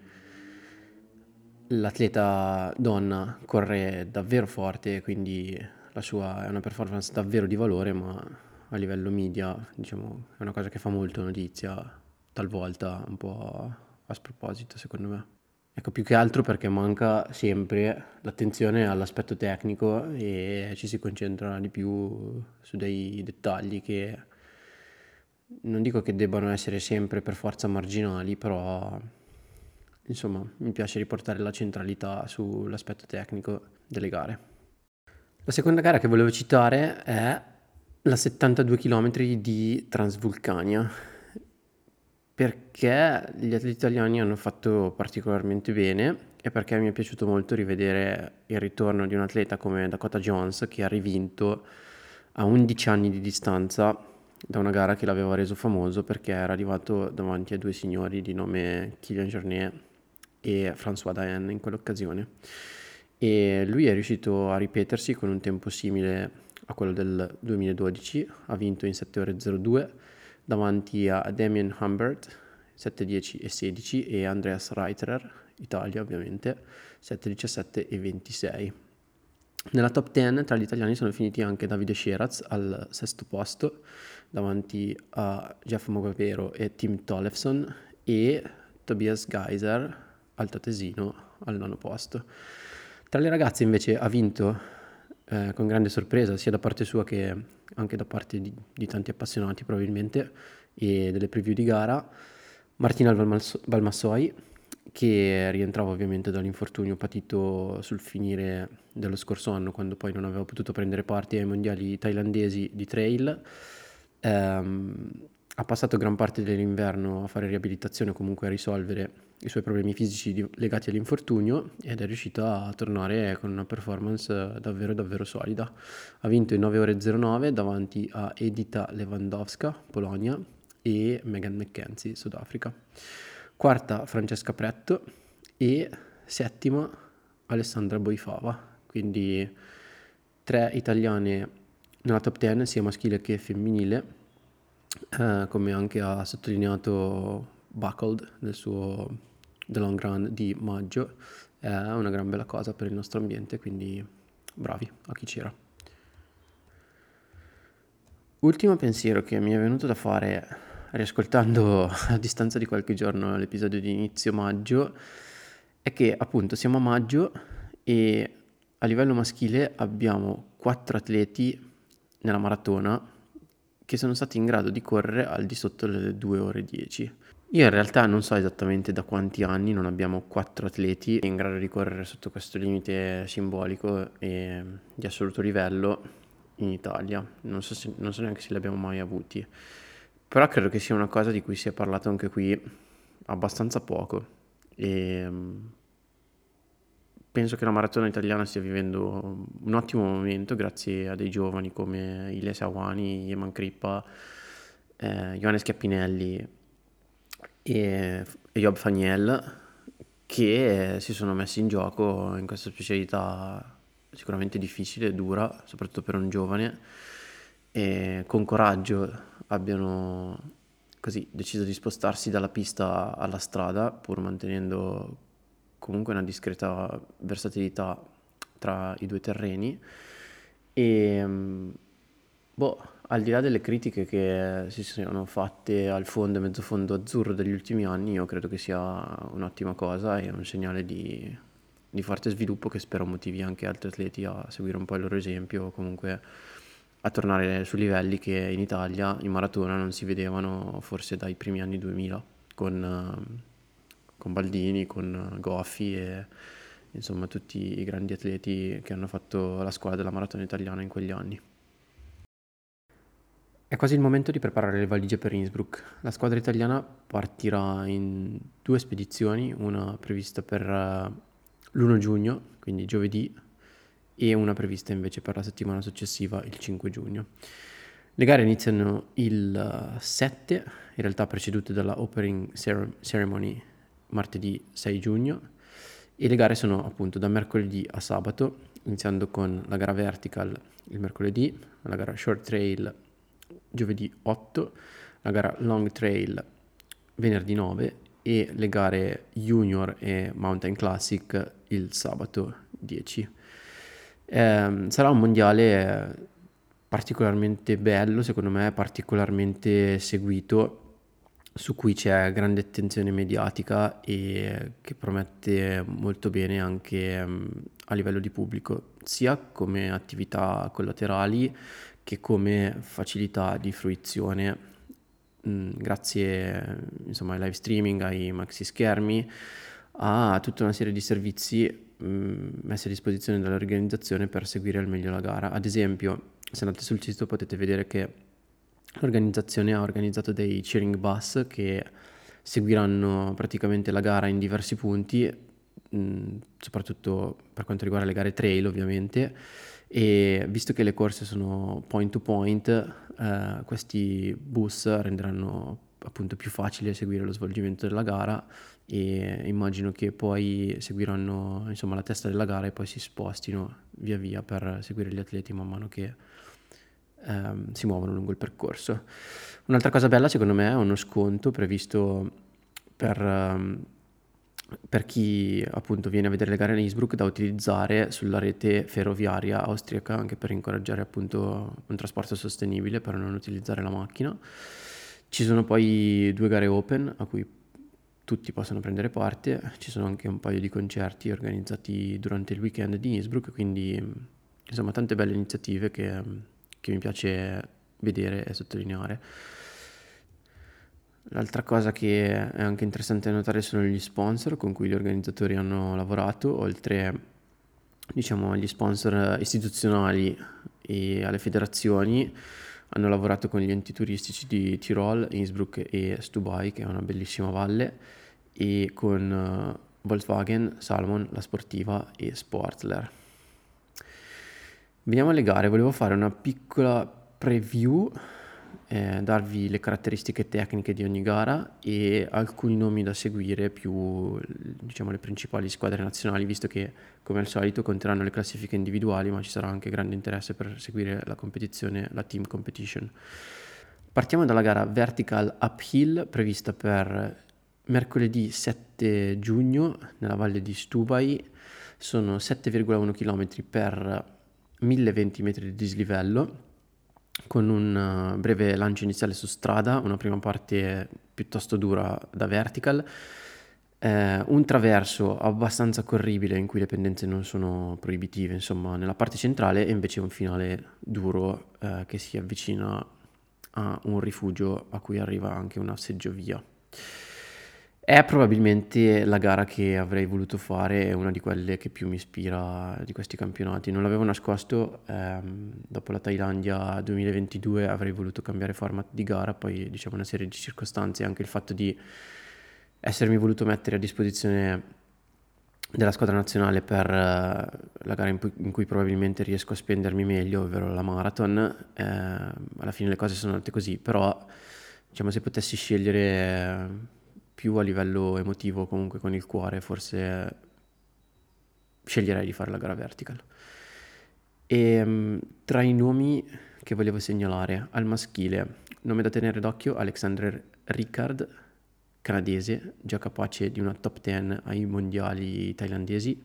l'atleta donna corre davvero forte, quindi la sua è una performance davvero di valore, ma a livello media diciamo è una cosa che fa molto notizia, talvolta un po' a sproposito secondo me. Ecco, più che altro perché manca sempre l'attenzione all'aspetto tecnico e ci si concentra di più su dei dettagli che non dico che debbano essere sempre per forza marginali, però insomma mi piace riportare la centralità sull'aspetto tecnico delle gare. La seconda gara che volevo citare è la settantadue chilometri di Transvulcania, perché gli atleti italiani hanno fatto particolarmente bene e perché mi è piaciuto molto rivedere il ritorno di un atleta come Dakota Jones, che ha rivinto a undici anni di distanza da una gara che l'aveva reso famoso perché era arrivato davanti a due signori di nome Kilian e François Daen in quell'occasione, e lui è riuscito a ripetersi con un tempo simile a quello del duemiladodici, ha vinto in sette ore zero due davanti a Damien Humbert sette dieci e sedici e Andreas Reiterer, Italia ovviamente, sette diciassette e ventisei. Nella top dieci tra gli italiani sono finiti anche Davide Sceraz al sesto posto davanti a Jeff Mogavero e Tim Tollefson e Tobias Geiser altoatesino al nono posto. Tra le ragazze invece ha vinto eh, con grande sorpresa sia da parte sua che anche da parte di, di tanti appassionati probabilmente e delle preview di gara, Martina Valmassoi, che rientrava ovviamente dall'infortunio patito sul finire dello scorso anno, quando poi non aveva potuto prendere parte ai mondiali thailandesi di trail. ehm, Ha passato gran parte dell'inverno a fare riabilitazione, comunque a risolvere i suoi problemi fisici legati all'infortunio, ed è riuscita a tornare con una performance davvero davvero solida. Ha vinto in nove ore zero nove davanti a Edita Lewandowska, Polonia, e Megan McKenzie, Sudafrica. Quarta Francesca Pretto e settima Alessandra Boifava, quindi tre italiane nella top dieci sia maschile che femminile. Uh, come anche ha sottolineato Buckold nel suo The Long Run di maggio, è una gran bella cosa per il nostro ambiente, quindi bravi a chi c'era. Ultimo pensiero che mi è venuto da fare riascoltando a distanza di qualche giorno l'episodio di inizio maggio è che appunto siamo a maggio e a livello maschile abbiamo quattro atleti nella maratona che sono stati in grado di correre al di sotto delle due ore e dieci. Io in realtà non so esattamente da quanti anni non abbiamo quattro atleti in grado di correre sotto questo limite simbolico e di assoluto livello in Italia. Non so, se, non so neanche se li abbiamo mai avuti, però credo che sia una cosa di cui si è parlato anche qui abbastanza poco e penso che la maratona italiana stia vivendo un ottimo momento grazie a dei giovani come Ile Sawani, Yeman Crippa, eh, Ioannis Chiappinelli e Job Faniel, che si sono messi in gioco in questa specialità sicuramente difficile e dura, soprattutto per un giovane, e con coraggio abbiano così deciso di spostarsi dalla pista alla strada, pur mantenendo comunque una discreta versatilità tra i due terreni. E boh, al di là delle critiche che si sono fatte al fondo e mezzofondo azzurro degli ultimi anni, io credo che sia un'ottima cosa e un segnale di, di forte sviluppo che spero motivi anche altri atleti a seguire un po' il loro esempio, o comunque a tornare su livelli che in Italia in maratona non si vedevano forse dai primi anni duemila con, con Baldini, con Goffi e insomma tutti i grandi atleti che hanno fatto la squadra della maratona italiana in quegli anni. È quasi il momento di preparare le valigie per Innsbruck. La squadra italiana partirà in due spedizioni, una prevista per l'primo giugno, quindi giovedì, e una prevista invece per la settimana successiva, il cinque giugno. Le gare iniziano il sette, in realtà precedute dalla opening ceremony martedì sei giugno, e le gare sono appunto da mercoledì a sabato, iniziando con la gara vertical il mercoledì, la gara short trail giovedì otto, la gara long trail venerdì nove e le gare junior e mountain classic il sabato dieci. Eh, sarà un mondiale particolarmente bello, secondo me particolarmente seguito, su cui c'è grande attenzione mediatica e che promette molto bene anche a livello di pubblico, sia come attività collaterali che come facilità di fruizione, mh, grazie insomma ai live streaming, ai maxi schermi, a tutta una serie di servizi messi a disposizione dall'organizzazione per seguire al meglio la gara. Ad esempio, se andate sul sito potete vedere che l'organizzazione ha organizzato dei cheering bus che seguiranno praticamente la gara in diversi punti, mh, soprattutto per quanto riguarda le gare trail ovviamente, e visto che le corse sono point to point, eh, questi bus renderanno appunto più facile seguire lo svolgimento della gara e immagino che poi seguiranno insomma la testa della gara e poi si spostino via via per seguire gli atleti man mano che ehm, si muovono lungo il percorso. Un'altra cosa bella secondo me è uno sconto previsto per, ehm, per chi appunto viene a vedere le gare in Innsbruck, da utilizzare sulla rete ferroviaria austriaca anche per incoraggiare appunto un trasporto sostenibile, per non utilizzare la macchina. Ci sono poi due gare open a cui tutti possono prendere parte, ci sono anche un paio di concerti organizzati durante il weekend di Innsbruck, quindi insomma tante belle iniziative che, che mi piace vedere e sottolineare. L'altra cosa che è anche interessante notare sono gli sponsor con cui gli organizzatori hanno lavorato, oltre diciamo agli sponsor istituzionali e alle federazioni. Hanno lavorato con gli enti turistici di Tirol, Innsbruck e Stubai, che è una bellissima valle, e con Volkswagen, Salomon, La Sportiva e Sportler. Veniamo alle gare. Volevo fare una piccola preview, eh, darvi le caratteristiche tecniche di ogni gara e alcuni nomi da seguire, più diciamo le principali squadre nazionali, visto che come al solito conteranno le classifiche individuali, ma ci sarà anche grande interesse per seguire la competizione, la team competition. Partiamo dalla gara vertical uphill prevista per mercoledì sette giugno nella valle di Stubai, sono sette virgola uno chilometri per mille venti metri di dislivello, con un breve lancio iniziale su strada, una prima parte piuttosto dura da vertical, eh, un traverso abbastanza corribile in cui le pendenze non sono proibitive, insomma, nella parte centrale, e invece un finale duro eh, che si avvicina a un rifugio a cui arriva anche una seggiovia. È probabilmente la gara che avrei voluto fare, è una di quelle che più mi ispira di questi campionati. Non l'avevo nascosto, ehm, dopo la Thailandia duemilaventidue avrei voluto cambiare format di gara, poi diciamo una serie di circostanze, anche il fatto di essermi voluto mettere a disposizione della squadra nazionale per eh, la gara in, pu- in cui probabilmente riesco a spendermi meglio, ovvero la marathon. Eh, alla fine le cose sono andate così, però diciamo se potessi scegliere... Eh, più a livello emotivo, comunque con il cuore, forse sceglierei di fare la gara vertical. E tra i nomi che volevo segnalare, al maschile, nome da tenere d'occhio, Alexander Ricard, canadese, già capace di una top dieci ai mondiali thailandesi.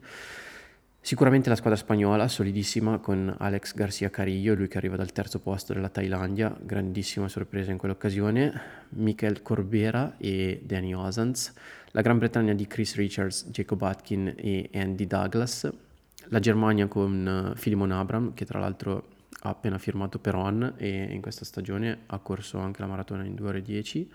Sicuramente la squadra spagnola, solidissima, con Alex Garcia Carillo, lui che arriva dal terzo posto della Thailandia, grandissima sorpresa in quell'occasione, Michael Corbera e Danny Osans, la Gran Bretagna di Chris Richards, Jacob Atkin e Andy Douglas, la Germania con Philemon Abram, che tra l'altro ha appena firmato per On e in questa stagione ha corso anche la maratona in due ore dieci,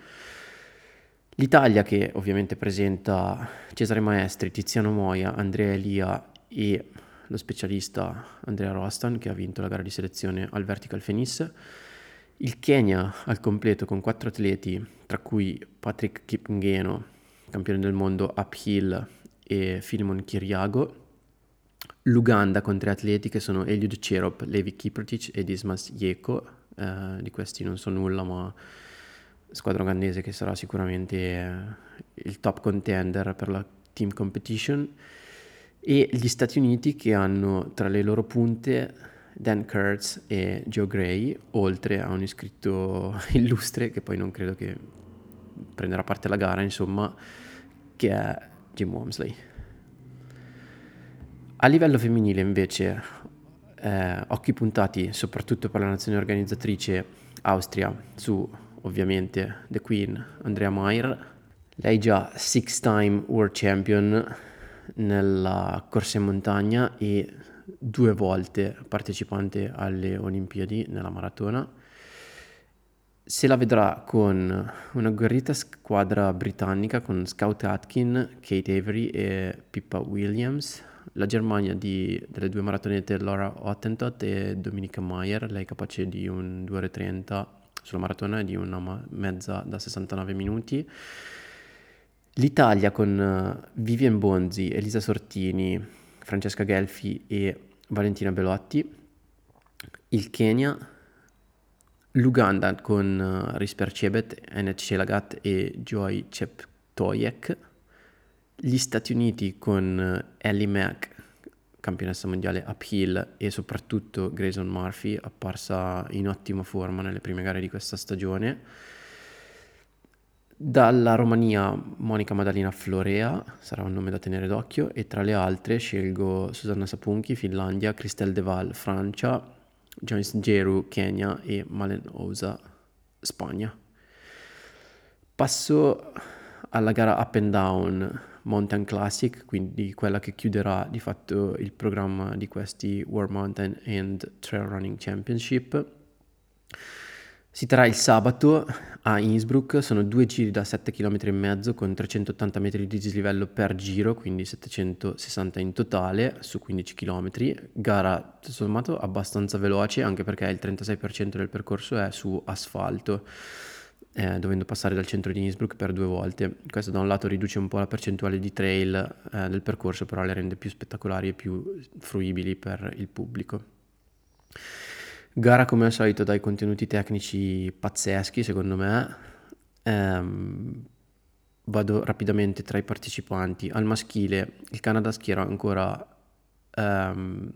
l'Italia che ovviamente presenta Cesare Maestri, Tiziano Moia, Andrea Elia e lo specialista Andrea Rostan, che ha vinto la gara di selezione al Vertical Phoenix, il Kenya al completo con quattro atleti, tra cui Patrick Kipngeno, campione del mondo uphill, e Philemon Kiriago, l'Uganda con tre atleti che sono Eliud Cherop, Levi Kiprotich e Dismas Yeko, eh, di questi non so nulla, ma squadra ugandese che sarà sicuramente eh, il top contender per la team competition, e gli Stati Uniti che hanno tra le loro punte Dan Kurtz e Joe Gray, oltre a un iscritto illustre che poi non credo che prenderà parte alla gara, insomma, che è Jim Walmsley. A livello femminile invece eh, occhi puntati soprattutto per la nazione organizzatrice Austria su ovviamente The Queen Andrea Mair, lei già six time world champion nella corsa in montagna e due volte partecipante alle Olimpiadi nella maratona. Se la vedrà con una guerrita squadra britannica con Scout Atkin, Kate Avery e Pippa Williams, la Germania di, delle due maratonete Laura Hottentott e Dominika Mayer, lei capace di un due ore trenta sulla maratona e di una mezza da sessantanove minuti, l'Italia con Vivian Bonzi, Elisa Sortini, Francesca Gelfi e Valentina Belotti, il Kenya, l'Uganda con Risper Chebet, Enet Shelagat e Joy Cheptoyek, gli Stati Uniti con Ellie Mac, campionessa mondiale uphill, e soprattutto Grayson Murphy, apparsa in ottima forma nelle prime gare di questa stagione. Dalla Romania Monica Madalina Florea, sarà un nome da tenere d'occhio, e tra le altre scelgo Susanna Sapunchi, Finlandia, Christelle Deval, Francia, Joyce Geru, Kenya e Malen Ousa, Spagna. Passo alla gara Up and Down Mountain Classic, quindi quella che chiuderà di fatto il programma di questi World Mountain and Trail Running Championship. Si terrà il sabato a Innsbruck, sono due giri da sette chilometri e mezzo con trecentottanta metri di dislivello per giro, quindi settecentosessanta in totale su quindici chilometri, gara tutto sommato abbastanza veloce anche perché il trentasei per cento del percorso è su asfalto, eh, dovendo passare dal centro di Innsbruck per due volte. Questo da un lato riduce un po' la percentuale di trail eh, del percorso, però le rende più spettacolari e più fruibili per il pubblico. Gara come al solito dai contenuti tecnici pazzeschi secondo me. ehm, vado rapidamente tra i partecipanti. Al maschile il Canada schiera ancora ehm,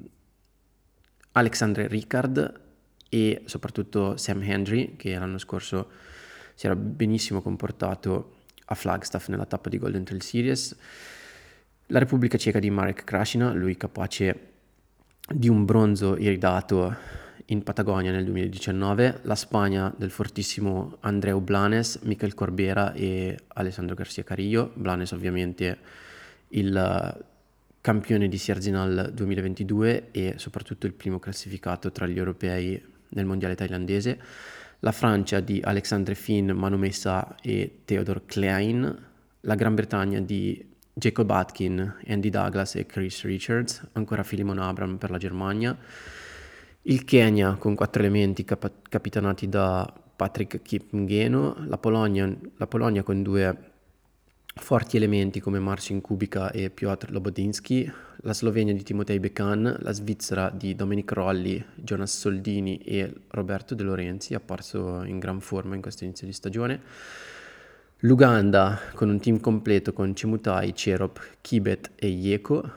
Alexandre Ricard e soprattutto Sam Hendry, che l'anno scorso si era benissimo comportato a Flagstaff nella tappa di Golden Trail Series. La Repubblica Ceca di Marek Krasina, lui capace di un bronzo iridato in Patagonia nel duemiladiciannove, la Spagna del fortissimo Andreu Blanes, Miquel Corbera e Alessandro Garcia Carillo. Blanes ovviamente il campione di Sierzinal duemilaventidue e soprattutto il primo classificato tra gli europei nel mondiale thailandese. La Francia di Alexandre Finn, Manu Messa e Theodor Klein. La Gran Bretagna di Jacob Atkin, Andy Douglas e Chris Richards, ancora Philemon Abram per la Germania. Il Kenya con quattro elementi cap- capitanati da Patrick Kipngeno, la Polonia, la Polonia con due forti elementi come Marcin Kubica e Piotr Lobodynsky, la Slovenia di Timotej Bekan, la Svizzera di Dominic Rolli, Jonas Soldini e Roberto De Lorenzi, apparso in gran forma in questo inizio di stagione. L'Uganda con un team completo con Chemutai, Cherop, Kibet e Yeko,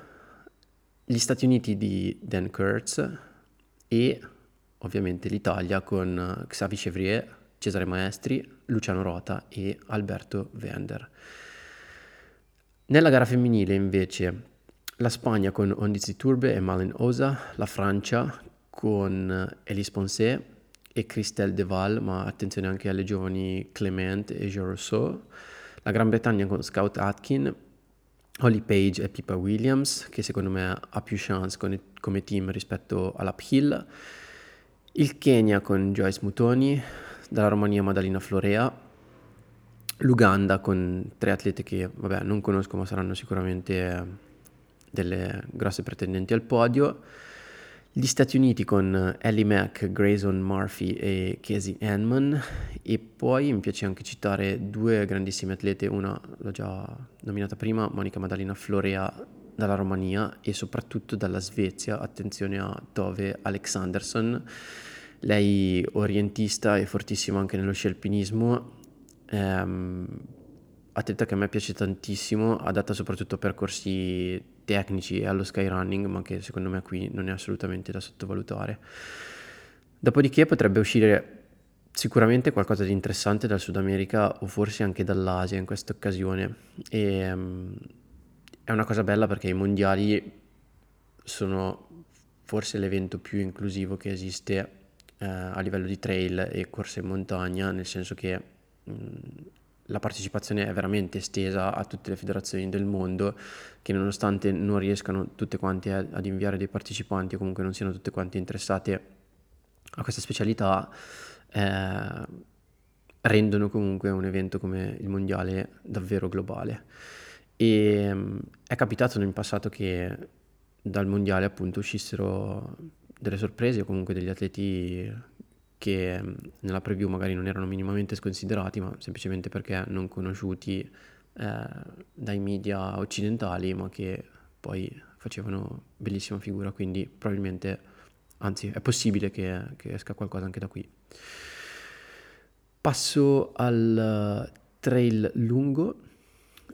gli Stati Uniti di Dan Kurtz e ovviamente l'Italia con Xavier Chevrier, Cesare Maestri, Luciano Rota e Alberto Vender. Nella gara femminile invece la Spagna con Ondizi Turbe e Malin Oza, la Francia con Elise Poncet e Christelle Deval, ma attenzione anche alle giovani Clement e Jean Rousseau, la Gran Bretagna con Scout Atkin, Holly Page e Pippa Williams, che secondo me ha più chance con, come team rispetto all'Uphill, il Kenya con Joyce Mutoni, dalla Romania Madalina Florea, l'Uganda con tre atlete che vabbè non conosco ma saranno sicuramente delle grosse pretendenti al podio, gli Stati Uniti con Ellie Mac, Grayson Murphy e Casey Hanman, e poi mi piace anche citare due grandissime atlete, una l'ho già nominata prima, Monica Madalina Florea dalla Romania e soprattutto dalla Svezia, attenzione a Tove Alexanderson, lei orientista e fortissima anche nello sci alpinismo, ehm, atleta che a me piace tantissimo, adatta soprattutto a percorsi tecnici e allo skyrunning, ma che secondo me qui non è assolutamente da sottovalutare. Dopodiché potrebbe uscire sicuramente qualcosa di interessante dal Sud America o forse anche dall'Asia in questa occasione, e um, è una cosa bella perché i mondiali sono forse l'evento più inclusivo che esiste eh, a livello di trail e corse in montagna, nel senso che mh, la partecipazione è veramente estesa a tutte le federazioni del mondo che, nonostante non riescano tutte quante ad inviare dei partecipanti o comunque non siano tutte quante interessate a questa specialità, eh, rendono comunque un evento come il mondiale davvero globale. E è capitato nel passato che dal mondiale appunto uscissero delle sorprese o comunque degli atleti che nella preview magari non erano minimamente sconsiderati, ma semplicemente perché non conosciuti eh, dai media occidentali, ma che poi facevano bellissima figura, quindi probabilmente, anzi è possibile che, che esca qualcosa anche da qui. Passo al trail lungo,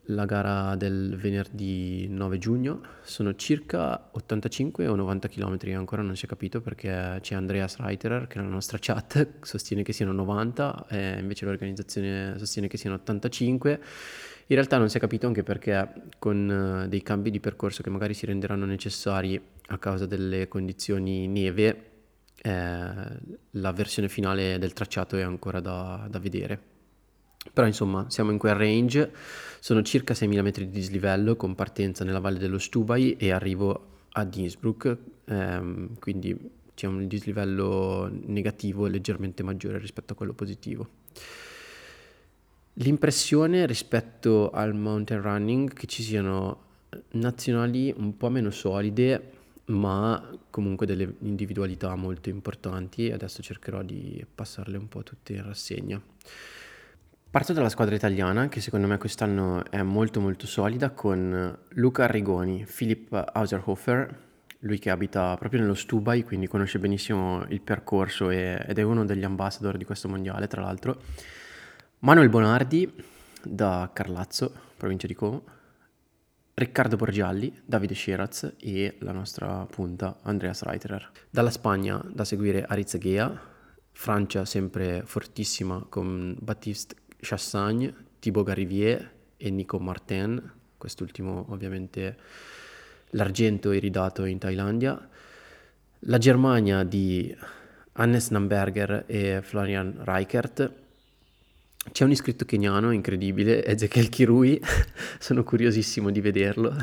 la gara del venerdì nove giugno, sono circa ottantacinque o novanta chilometri, ancora non si è capito perché c'è Andreas Reiterer che nella nostra chat sostiene che siano novanta e invece l'organizzazione sostiene che siano ottantacinque, in realtà non si è capito anche perché con dei cambi di percorso che magari si renderanno necessari a causa delle condizioni neve eh, la versione finale del tracciato è ancora da, da vedere. Però insomma siamo in quel range, sono circa seimila metri di dislivello con partenza nella valle dello Stubai e arrivo ad Innsbruck, ehm, quindi c'è un dislivello negativo leggermente maggiore rispetto a quello positivo. L'impressione rispetto al mountain running che ci siano nazionali un po' meno solide ma comunque delle individualità molto importanti, adesso cercherò di passarle un po' tutte in rassegna. Parto dalla squadra italiana che secondo me quest'anno è molto molto solida, con Luca Arrigoni, Philipp Hauserhofer, lui che abita proprio nello Stubai quindi conosce benissimo il percorso e, ed è uno degli ambassador di questo mondiale tra l'altro, Manuel Bonardi da Carlazzo, provincia di Como, Riccardo Borgialli, Davide Sceraz e la nostra punta Andreas Reiterer. Dalla Spagna da seguire Aritz Egea, Francia sempre fortissima con Baptiste Chassagne Thibaut Garivier e Nico Martin, quest'ultimo ovviamente l'argento iridato in Thailandia, la Germania di Hannes Namberger e Florian Reichert. C'è un iscritto keniano incredibile, Ezekiel Kirui, sono curiosissimo di vederlo.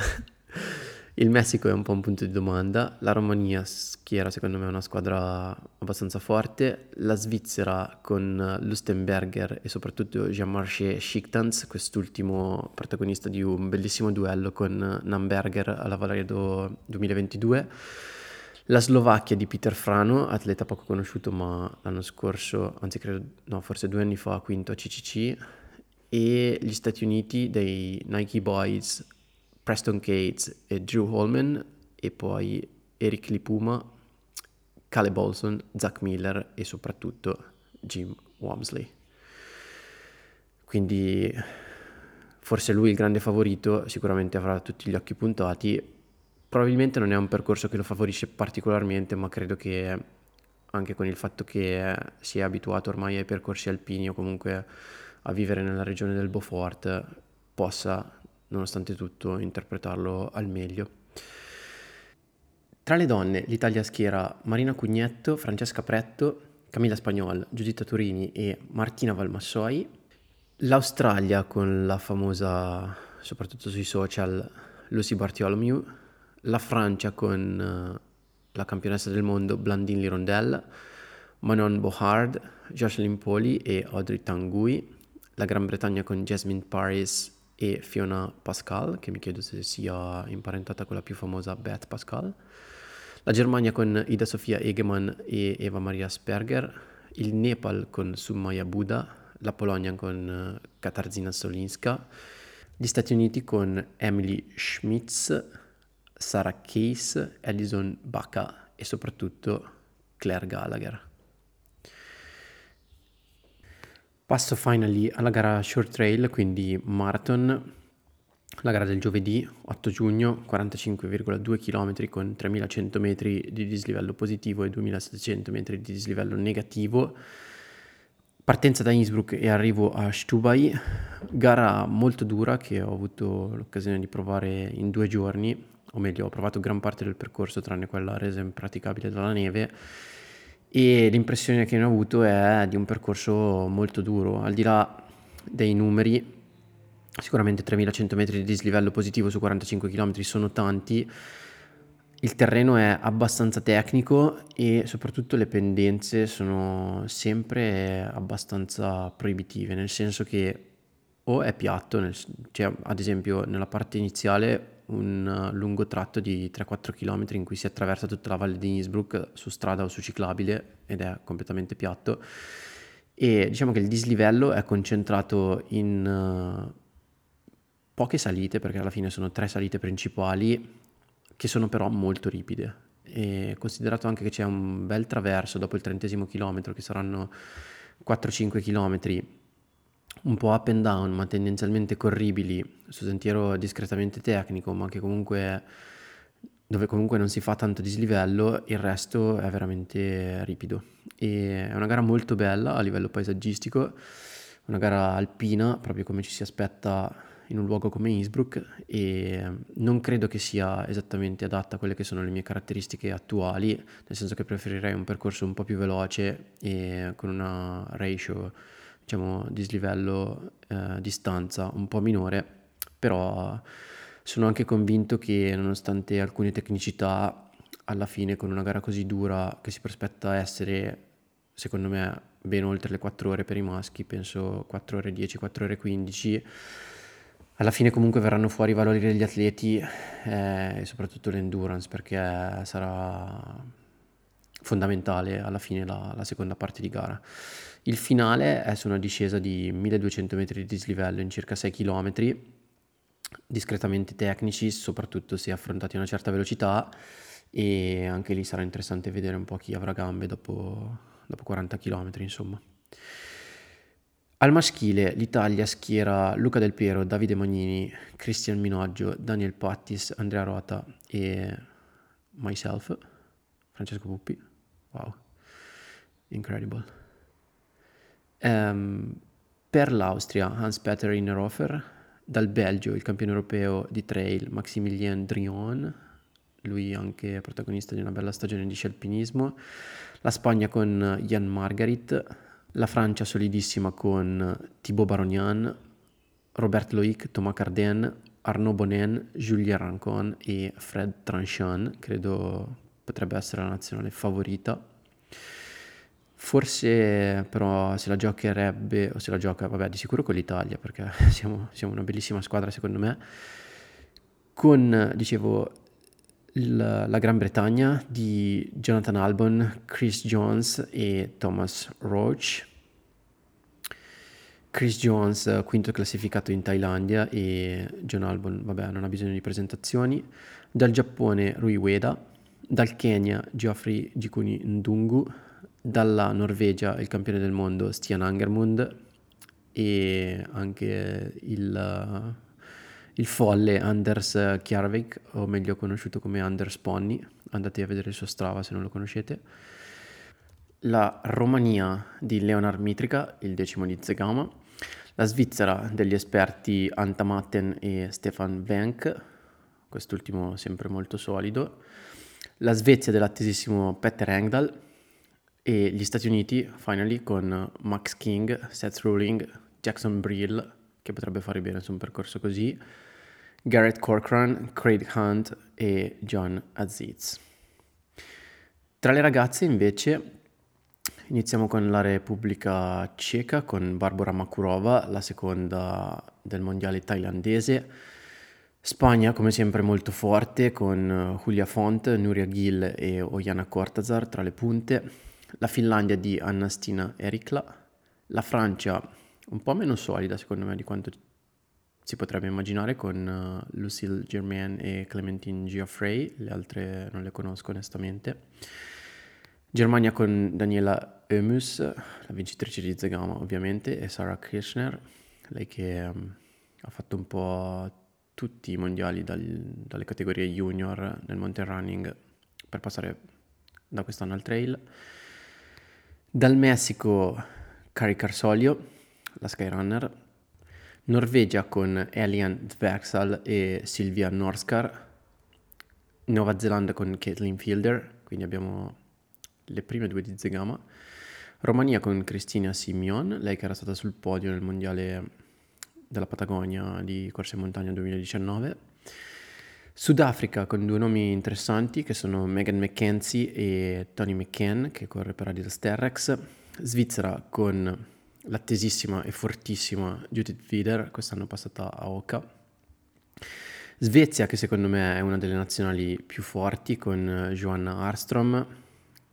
Il Messico è un po' un punto di domanda, la Romania schiera secondo me una squadra abbastanza forte, la Svizzera con Lustenberger e soprattutto Jean-Marché Schichtans, quest'ultimo protagonista di un bellissimo duello con Namberger alla Valredo duemilaventidue, la Slovacchia di Peter Frano, atleta poco conosciuto ma l'anno scorso, anzi credo, no forse due anni fa, quinto a C C C, e gli Stati Uniti dei Nike Boys, Preston Cates e Drew Holman, e poi Eric Lipuma, Caleb Olson, Zach Miller e soprattutto Jim Wamsley. Quindi forse lui il grande favorito, sicuramente avrà tutti gli occhi puntati, probabilmente non è un percorso che lo favorisce particolarmente, ma credo che anche con il fatto che si è abituato ormai ai percorsi alpini o comunque a vivere nella regione del Beaufort possa, nonostante tutto, interpretarlo al meglio. Tra le donne, l'Italia schiera Marina Cugnetto, Francesca Pretto, Camilla Spagnol, Giuditta Turini e Martina Valmassoi. L'Australia con la famosa, soprattutto sui social, Lucy Bartholomew. La Francia con la campionessa del mondo Blandine Lirondelle, Manon Bohard, Jocelyn Poli e Audrey Tanguy. La Gran Bretagna con Jasmine Paris e Fiona Pascal, che mi chiedo se sia imparentata con la più famosa Beth Pascal, la Germania con Ida Sofia Egemann e Eva Maria Sperger, il Nepal con Sumaya Buda, la Polonia con Katarzyna Solinska, gli Stati Uniti con Emily Schmitz, Sarah Case, Alison Baca e soprattutto Claire Gallagher. Passo finally alla gara short trail, quindi marathon, la gara del giovedì otto giugno, quarantacinque virgola due chilometri con tremilacento metri di dislivello positivo e duemilasettecento metri di dislivello negativo. Partenza da Innsbruck e arrivo a Stubai, gara molto dura che ho avuto l'occasione di provare in due giorni, o meglio ho provato gran parte del percorso tranne quella resa impraticabile dalla neve. E l'impressione che ne ho avuto è di un percorso molto duro, al di là dei numeri, sicuramente tremilacento metri di dislivello positivo su quarantacinque chilometri sono tanti, il terreno è abbastanza tecnico e soprattutto le pendenze sono sempre abbastanza proibitive, nel senso che o è piatto, nel, cioè ad esempio nella parte iniziale un lungo tratto di tre quattro chilometri in cui si attraversa tutta la valle di Innsbruck su strada o su ciclabile ed è completamente piatto, e diciamo che il dislivello è concentrato in poche salite, perché alla fine sono tre salite principali che sono però molto ripide, e considerato anche che c'è un bel traverso dopo il trentesimo chilometro che saranno quattro cinque chilometri un po' up and down ma tendenzialmente corribili su sentiero discretamente tecnico ma che comunque dove comunque non si fa tanto dislivello, il resto è veramente ripido, e è una gara molto bella a livello paesaggistico, una gara alpina proprio come ci si aspetta in un luogo come Innsbruck, e non credo che sia esattamente adatta a quelle che sono le mie caratteristiche attuali, nel senso che preferirei un percorso un po' più veloce e con una ratio diciamo dislivello eh, distanza un po' minore, però sono anche convinto che nonostante alcune tecnicità alla fine con una gara così dura che si prospetta essere secondo me ben oltre le quattro ore per i maschi, penso quattro ore dieci, quattro ore quindici, alla fine comunque verranno fuori i valori degli atleti eh, e soprattutto l'endurance, perché sarà fondamentale alla fine la, la seconda parte di gara. Il finale è su una discesa di milleduecento metri di dislivello in circa sei chilometri, discretamente tecnici, soprattutto se affrontati a una certa velocità, e anche lì sarà interessante vedere un po' chi avrà gambe dopo, dopo quaranta chilometri, insomma. Al maschile l'Italia schiera Luca Del Piero, Davide Magnini, Cristian Minoggio, Daniel Pattis, Andrea Rota e myself, Francesco Puppi. Wow, incredible. Um, per l'Austria Hans-Peter Innerhofer, dal Belgio il campione europeo di trail Maximilien Drion, lui anche protagonista di una bella stagione di sci alpinismo, la Spagna con Jan Margarit, la Francia solidissima con Thibaut Baronian, Robert Loic, Thomas Carden, Arnaud Bonin, Julien Rancon e Fred Tranchant. Credo potrebbe essere la nazionale favorita. Forse però se la giocherebbe, o se la gioca, vabbè, di sicuro con l'Italia, perché siamo, siamo una bellissima squadra secondo me, con, dicevo, la, la Gran Bretagna di Jonathan Albon, Chris Jones e Thomas Roach. Chris Jones quinto classificato in Thailandia, e John Albon, vabbè, non ha bisogno di presentazioni. Dal Giappone Rui Weda, dal Kenya Geoffrey Gikuni Ndungu, dalla Norvegia il campione del mondo Stian Angermund, e anche il, il folle Anders Kjærvik, o meglio conosciuto come Anders Ponni. Andate a vedere il suo Strava se non lo conoscete. La Romania di Leonard Mitrica, il decimo di Zegama, la Svizzera degli esperti Anta Matten e Stefan Wenck, quest'ultimo sempre molto solido, la Svezia dell'attesissimo Petter Engdahl, e gli Stati Uniti, finally, con Max King, Seth Ruling, Jackson Brill, che potrebbe fare bene su un percorso così, Garrett Corcoran, Craig Hunt e John Aziz. Tra le ragazze, invece, iniziamo con la Repubblica Ceca, con Barbora Makurova, la seconda del mondiale thailandese. Spagna, come sempre, molto forte, con Julia Font, Nuria Gil e Oiana Cortázar tra le punte. La Finlandia di Anna-Stina Erikla, la Francia un po' meno solida secondo me di quanto si potrebbe immaginare, con uh, Lucille Germain e Clementine Gioffrey, le altre non le conosco onestamente, Germania con Daniela Oemius, la vincitrice di Zegama ovviamente, e Sarah Kirschner, lei che um, ha fatto un po' tutti i mondiali dal, dalle categorie junior nel mountain running per passare da quest'anno al trail. Dal Messico Cari Carsolio, la Skyrunner, Norvegia con Elian Dverksal e Silvia Norskar, Nuova Zelanda con Caitlin Fielder, quindi abbiamo le prime due di Zegama, Romania con Cristina Simion, lei che era stata sul podio nel mondiale della Patagonia di corsa in montagna duemiladiciannove, Sudafrica con due nomi interessanti che sono Megan McKenzie e Tony McCann, che corre per Adidas Terrex, Svizzera con l'attesissima e fortissima Judith Vider, quest'anno passata a Oka, Svezia che secondo me è una delle nazionali più forti, con Johanna Armstrong,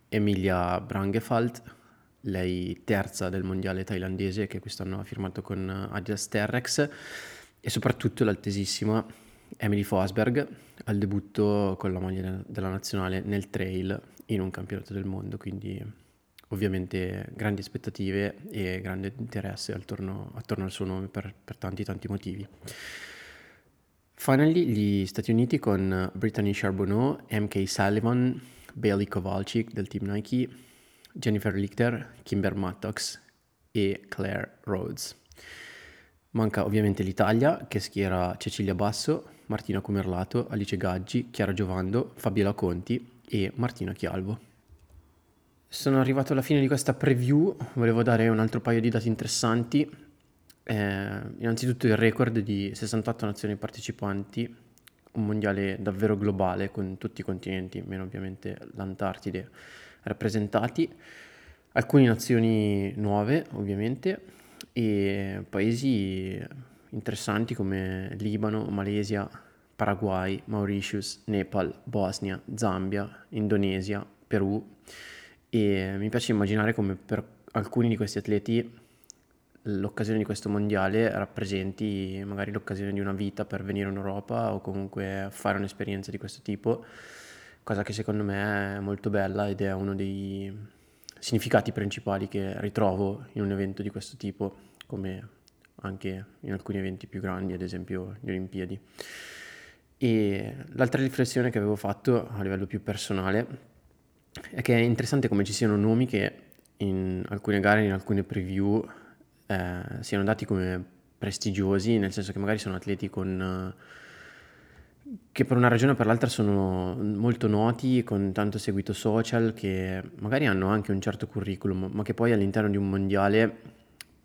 Emilia Brangefald, lei terza del mondiale thailandese che quest'anno ha firmato con Adidas Terrex, e soprattutto l'altesissima Emily Forsberg, al debutto con la maglia della nazionale nel trail in un campionato del mondo, quindi ovviamente grandi aspettative e grande interesse attorno, attorno al suo nome per, per tanti tanti motivi. Finally gli Stati Uniti con Brittany Charbonneau, M K Sullivan, Bailey Kowalczyk del team Nike, Jennifer Lichter, Kimber Mattox e Claire Rhodes. Manca ovviamente l'Italia, che schiera Cecilia Basso, Martina Cumerlato, Alice Gaggi, Chiara Giovando, Fabiola Conti e Martina Chialvo. Sono arrivato alla fine di questa preview, volevo dare un altro paio di dati interessanti. Eh, innanzitutto il record di sessantotto nazioni partecipanti, un mondiale davvero globale con tutti i continenti, meno ovviamente l'Antartide, rappresentati. Alcune nazioni nuove ovviamente, e paesi interessanti come Libano, Malesia, Paraguay, Mauritius, Nepal, Bosnia, Zambia, Indonesia, Perù, e mi piace immaginare come per alcuni di questi atleti l'occasione di questo mondiale rappresenti magari l'occasione di una vita per venire in Europa o comunque fare un'esperienza di questo tipo, cosa che secondo me è molto bella ed è uno dei significati principali che ritrovo in un evento di questo tipo, come anche in alcuni eventi più grandi, ad esempio le Olimpiadi. E l'altra riflessione che avevo fatto a livello più personale è che è interessante come ci siano nomi che in alcune gare, in alcune preview eh, siano dati come prestigiosi, nel senso che magari sono atleti con eh, che per una ragione o per l'altra sono molto noti, con tanto seguito social, che magari hanno anche un certo curriculum, ma che poi all'interno di un mondiale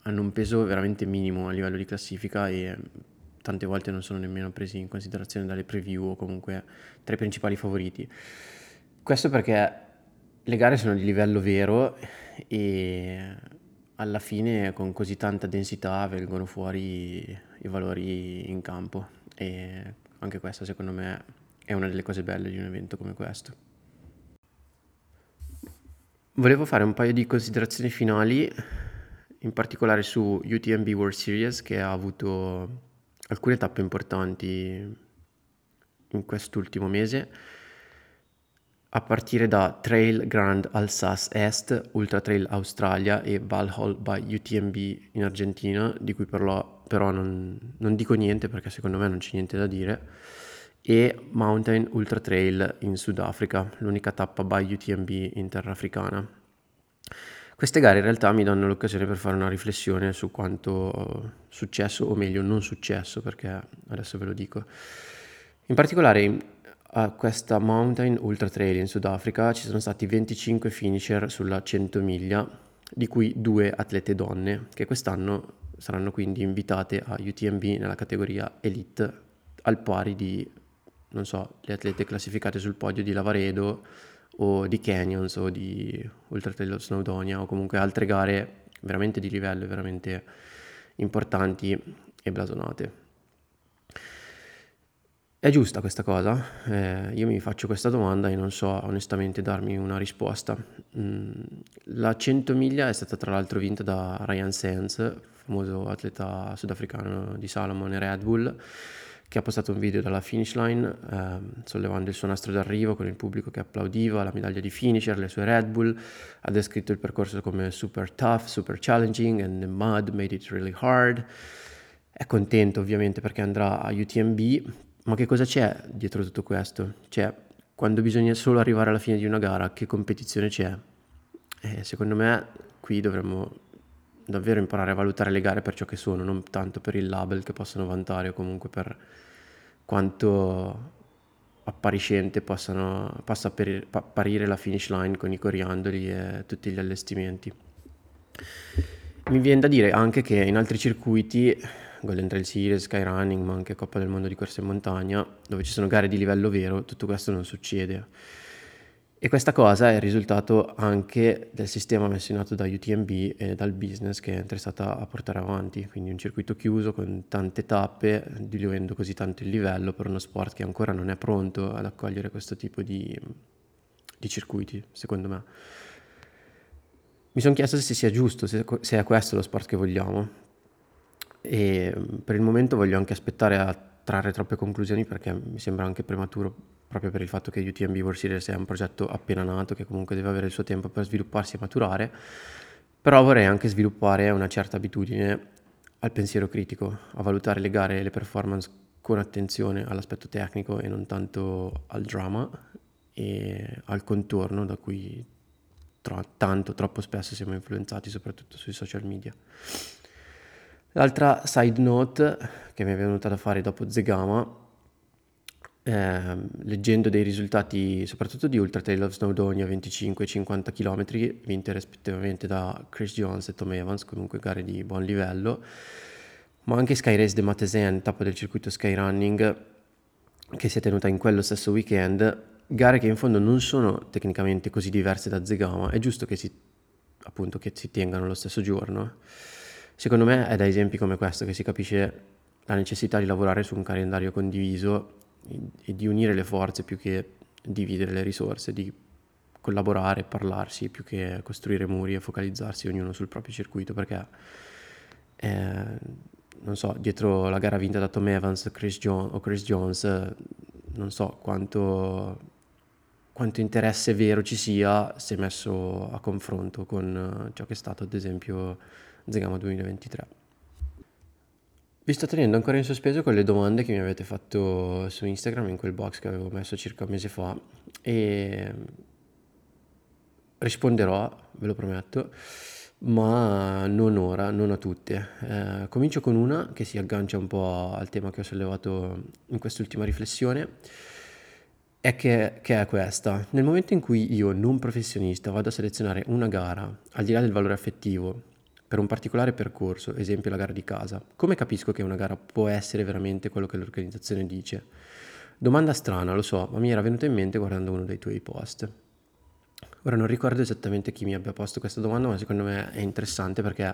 hanno un peso veramente minimo a livello di classifica e tante volte non sono nemmeno presi in considerazione dalle preview o comunque tra i principali favoriti. Questo perché le gare sono di livello vero e alla fine con così tanta densità vengono fuori i valori in campo, e anche questa secondo me è una delle cose belle di un evento come questo. Volevo fare un paio di considerazioni finali, in particolare su U T M B World Series, che ha avuto alcune tappe importanti in quest'ultimo mese, a partire da Trail Grand Alsace Est, Ultra Trail Australia e Valhall by U T M B in Argentina, di cui parlo, però non, non dico niente perché secondo me non c'è niente da dire, e Mountain Ultra Trail in Sudafrica, l'unica tappa by U T M B in terra africana. Queste gare in realtà mi danno l'occasione per fare una riflessione su quanto successo, o meglio non successo, perché adesso ve lo dico. In particolare a questa Mountain Ultra Trail in Sudafrica ci sono stati venticinque finisher sulla cento miglia, di cui due atlete donne, che quest'anno saranno quindi invitate a U T M B nella categoria Elite, al pari di, non so, le atlete classificate sul podio di Lavaredo, o di Canyons, o di Ultra Trail of Snowdonia, o comunque altre gare veramente di livello, veramente importanti e blasonate. È giusta questa cosa? Eh, io mi faccio questa domanda e non so onestamente darmi una risposta. Mm, la cento miglia è stata tra l'altro vinta da Ryan Sands, famoso atleta sudafricano di Salomon e Red Bull, che ha postato un video dalla finish line eh, sollevando il suo nastro d'arrivo con il pubblico che applaudiva, la medaglia di finisher, le sue Red Bull. Ha descritto il percorso come super tough, super challenging, and the mud made it really hard. È contento ovviamente perché andrà a U T M B, ma che cosa c'è dietro tutto questo? Cioè, quando bisogna solo arrivare alla fine di una gara, che competizione c'è? Eh, secondo me qui dovremmo davvero imparare a valutare le gare per ciò che sono, non tanto per il label che possono vantare o comunque per quanto appariscente possano, possa apparire, apparire la finish line con i coriandoli e tutti gli allestimenti. Mi viene da dire anche che in altri circuiti, Golden Trail Series, Skyrunning, ma anche Coppa del Mondo di corsa in montagna, dove ci sono gare di livello vero, tutto questo non succede. E questa cosa è il risultato anche del sistema messo in atto da U T M B e dal business che è interessata a portare avanti, quindi un circuito chiuso con tante tappe, diluendo così tanto il livello per uno sport che ancora non è pronto ad accogliere questo tipo di, di circuiti, secondo me. Mi sono chiesto se sia giusto, se, se è questo lo sport che vogliamo, e per il momento voglio anche aspettare a trarre troppe conclusioni perché mi sembra anche prematuro, proprio per il fatto che U T M B World Series è un progetto appena nato che comunque deve avere il suo tempo per svilupparsi e maturare, però vorrei anche sviluppare una certa abitudine al pensiero critico, a valutare le gare e le performance con attenzione all'aspetto tecnico e non tanto al drama e al contorno da cui tra- tanto troppo spesso siamo influenzati, soprattutto sui social media. L'altra side note che mi è venuta da fare dopo Zegama, eh, leggendo dei risultati soprattutto di Ultra Trail of Snowdonia venticinque e cinquanta chilometri, vinte rispettivamente da Chris Jones e Tom Evans, comunque gare di buon livello, ma anche Sky Race de Matesin, tappa del circuito Skyrunning, che si è tenuta in quello stesso weekend, gare che in fondo non sono tecnicamente così diverse da Zegama, è giusto che si, appunto, che si tengano lo stesso giorno. Secondo me è da esempi come questo che si capisce la necessità di lavorare su un calendario condiviso e di unire le forze più che dividere le risorse, di collaborare, parlarsi più che costruire muri e focalizzarsi ognuno sul proprio circuito, perché eh, non so, dietro la gara vinta da Tom Evans Chris John, o Chris Jones non so quanto, quanto interesse vero ci sia se messo a confronto con ciò che è stato ad esempio Zegama duemilaventitré. Vi sto tenendo ancora in sospeso con le domande che mi avete fatto su Instagram in quel box che avevo messo circa un mese fa, e risponderò, ve lo prometto, ma non ora, non a tutte. Eh, comincio con una che si aggancia un po' al tema che ho sollevato in quest'ultima riflessione, è che, che è questa: nel momento in cui io, non professionista, vado a selezionare una gara, al di là del valore affettivo, per un particolare percorso, esempio la gara di casa, come capisco che una gara può essere veramente quello che l'organizzazione dice? Domanda strana, lo so, ma mi era venuta in mente guardando uno dei tuoi post. Ora non ricordo esattamente chi mi abbia posto questa domanda, ma secondo me è interessante perché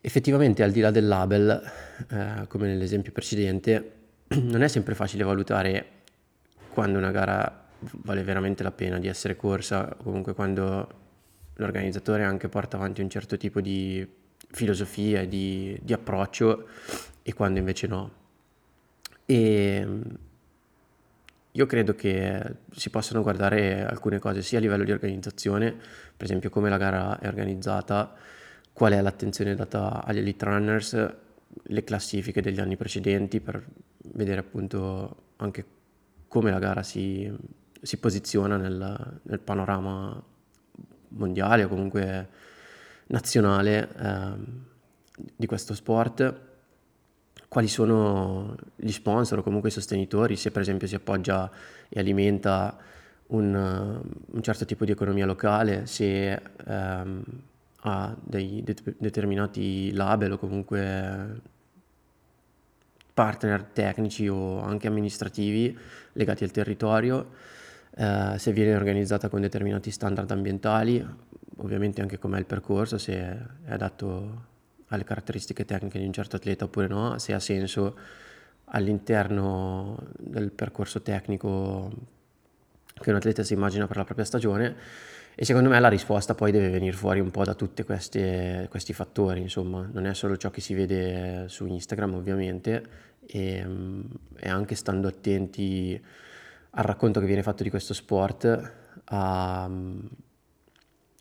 effettivamente, al di là del label, eh, come nell'esempio precedente, non è sempre facile valutare quando una gara vale veramente la pena di essere corsa, o comunque quando l'organizzatore anche porta avanti un certo tipo di filosofia e di, di approccio, e quando invece no. E io credo che si possano guardare alcune cose sia a livello di organizzazione, per esempio come la gara è organizzata, qual è l'attenzione data agli elite runners, le classifiche degli anni precedenti, per vedere appunto anche come la gara si, si posiziona nel, nel panorama mondiale o comunque nazionale eh, di questo sport. Quali sono gli sponsor o comunque i sostenitori, se per esempio si appoggia e alimenta un, un certo tipo di economia locale, se ehm, ha dei det- determinati label o comunque partner tecnici o anche amministrativi legati al territorio, eh, se viene organizzata con determinati standard ambientali, ovviamente anche com'è il percorso, se è adatto alle caratteristiche tecniche di un certo atleta oppure no, se ha senso all'interno del percorso tecnico che un atleta si immagina per la propria stagione. E secondo me la risposta poi deve venire fuori un po' da tutti questi fattori, insomma, non è solo ciò che si vede su Instagram ovviamente, e, e anche stando attenti al racconto che viene fatto di questo sport, a,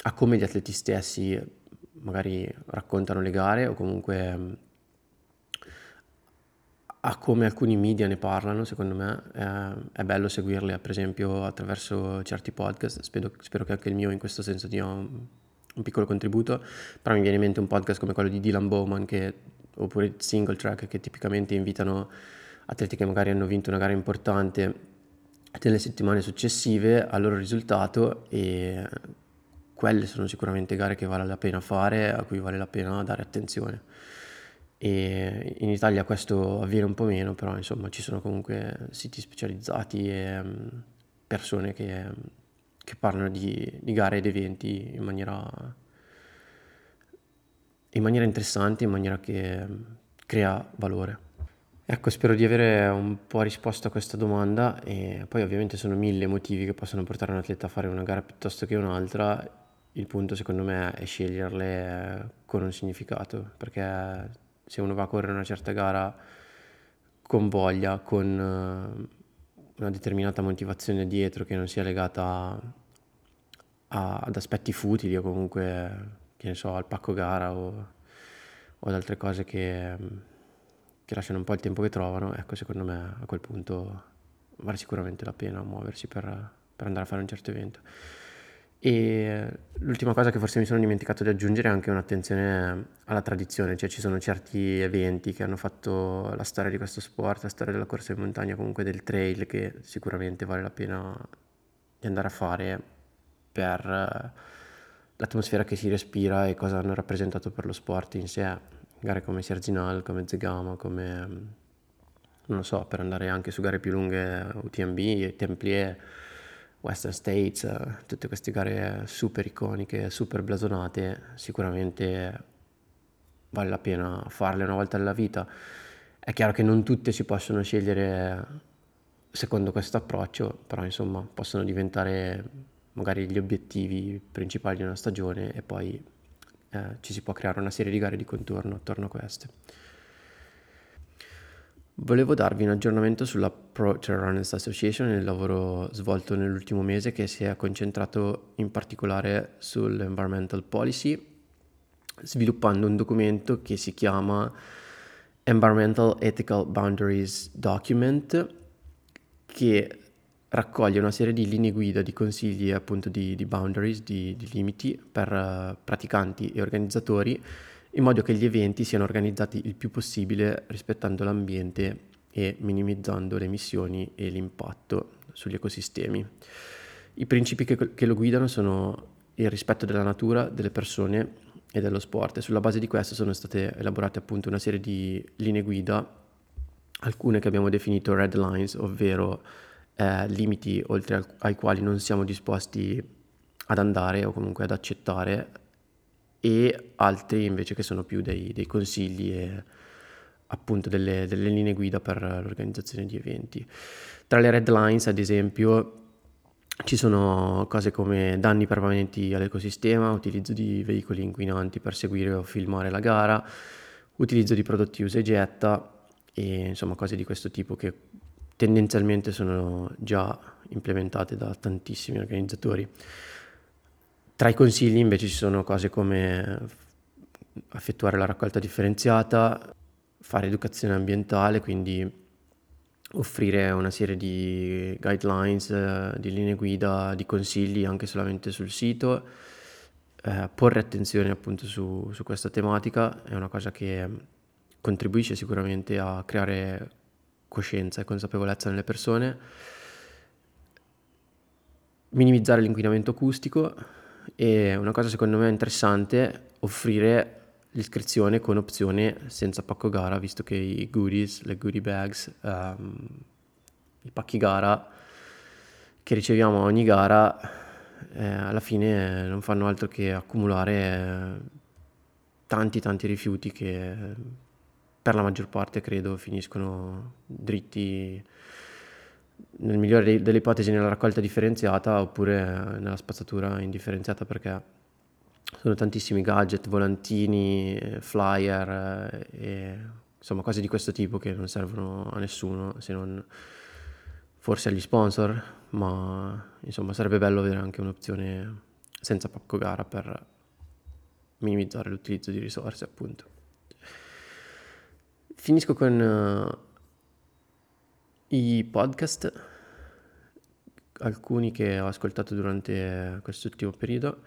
a come gli atleti stessi magari raccontano le gare, o comunque a come alcuni media ne parlano. Secondo me eh, è bello seguirle, per esempio attraverso certi podcast. Spero, spero che anche il mio in questo senso dia un, un piccolo contributo, però mi viene in mente un podcast come quello di Dylan Bowman che, oppure Single Track, che tipicamente invitano atleti che magari hanno vinto una gara importante nelle settimane successive al loro risultato, e quelle sono sicuramente gare che vale la pena fare, a cui vale la pena dare attenzione. E in Italia questo avviene un po' meno, però insomma ci sono comunque siti specializzati e persone che, che parlano di, di gare ed eventi in maniera, in maniera interessante, in maniera che crea valore. Ecco, spero di avere un po' risposto a questa domanda. E poi ovviamente sono mille motivi che possono portare un atleta a fare una gara piuttosto che un'altra. Il punto secondo me è sceglierle con un significato, perché se uno va a correre una certa gara con voglia, con una determinata motivazione dietro che non sia legata a, ad aspetti futili o comunque, che ne so, al pacco gara o, o ad altre cose che, che lasciano un po' il tempo che trovano, ecco, secondo me a quel punto vale sicuramente la pena muoversi per, per andare a fare un certo evento. E l'ultima cosa che forse mi sono dimenticato di aggiungere è anche un'attenzione alla tradizione, cioè ci sono certi eventi che hanno fatto la storia di questo sport, la storia della corsa in montagna, comunque del trail, che sicuramente vale la pena di andare a fare per l'atmosfera che si respira e cosa hanno rappresentato per lo sport in sé, gare come Serginal, come Zegama, come, non lo so, per andare anche su gare più lunghe, U T M B, Templier, Western States, tutte queste gare super iconiche, super blasonate, sicuramente vale la pena farle una volta nella vita. È chiaro che non tutte si possono scegliere secondo questo approccio, però insomma possono diventare magari gli obiettivi principali di una stagione, e poi eh, ci si può creare una serie di gare di contorno attorno a queste. Volevo darvi un aggiornamento sulla Pro Trail Runners Association e il lavoro svolto nell'ultimo mese, che si è concentrato in particolare sull'environmental policy, sviluppando un documento che si chiama Environmental Ethical Boundaries Document, che raccoglie una serie di linee guida, di consigli appunto di, di boundaries, di, di limiti per uh, praticanti e organizzatori, in modo che gli eventi siano organizzati il più possibile rispettando l'ambiente e minimizzando le emissioni e l'impatto sugli ecosistemi. I principi che, che lo guidano sono il rispetto della natura, delle persone e dello sport, e sulla base di questo sono state elaborate appunto una serie di linee guida, alcune che abbiamo definito red lines, ovvero eh, limiti oltre al, ai quali non siamo disposti ad andare o comunque ad accettare, e altri invece che sono più dei, dei consigli e appunto delle, delle linee guida per l'organizzazione di eventi. Tra le red lines, ad esempio, ci sono cose come danni permanenti all'ecosistema, utilizzo di veicoli inquinanti per seguire o filmare la gara, utilizzo di prodotti usa e getta, e insomma cose di questo tipo che tendenzialmente sono già implementate da tantissimi organizzatori. Tra i consigli invece ci sono cose come effettuare la raccolta differenziata, fare educazione ambientale, quindi offrire una serie di guidelines, di linee guida, di consigli anche solamente sul sito, eh, porre attenzione appunto su, su questa tematica è una cosa che contribuisce sicuramente a creare coscienza e consapevolezza nelle persone, minimizzare l'inquinamento acustico, e una cosa secondo me interessante, offrire l'iscrizione con opzione senza pacco gara, visto che i goodies, le goodie bags, um, i pacchi gara che riceviamo a ogni gara eh, alla fine non fanno altro che accumulare eh, tanti tanti rifiuti che eh, per la maggior parte, credo, finiscono dritti, nel migliore dei, delle ipotesi, nella raccolta differenziata oppure nella spazzatura indifferenziata, perché sono tantissimi gadget, volantini, flyer e insomma cose di questo tipo che non servono a nessuno, se non forse agli sponsor, ma insomma sarebbe bello avere anche un'opzione senza pacco gara per minimizzare l'utilizzo di risorse, appunto. Finisco con uh, i podcast, alcuni che ho ascoltato durante quest'ultimo periodo.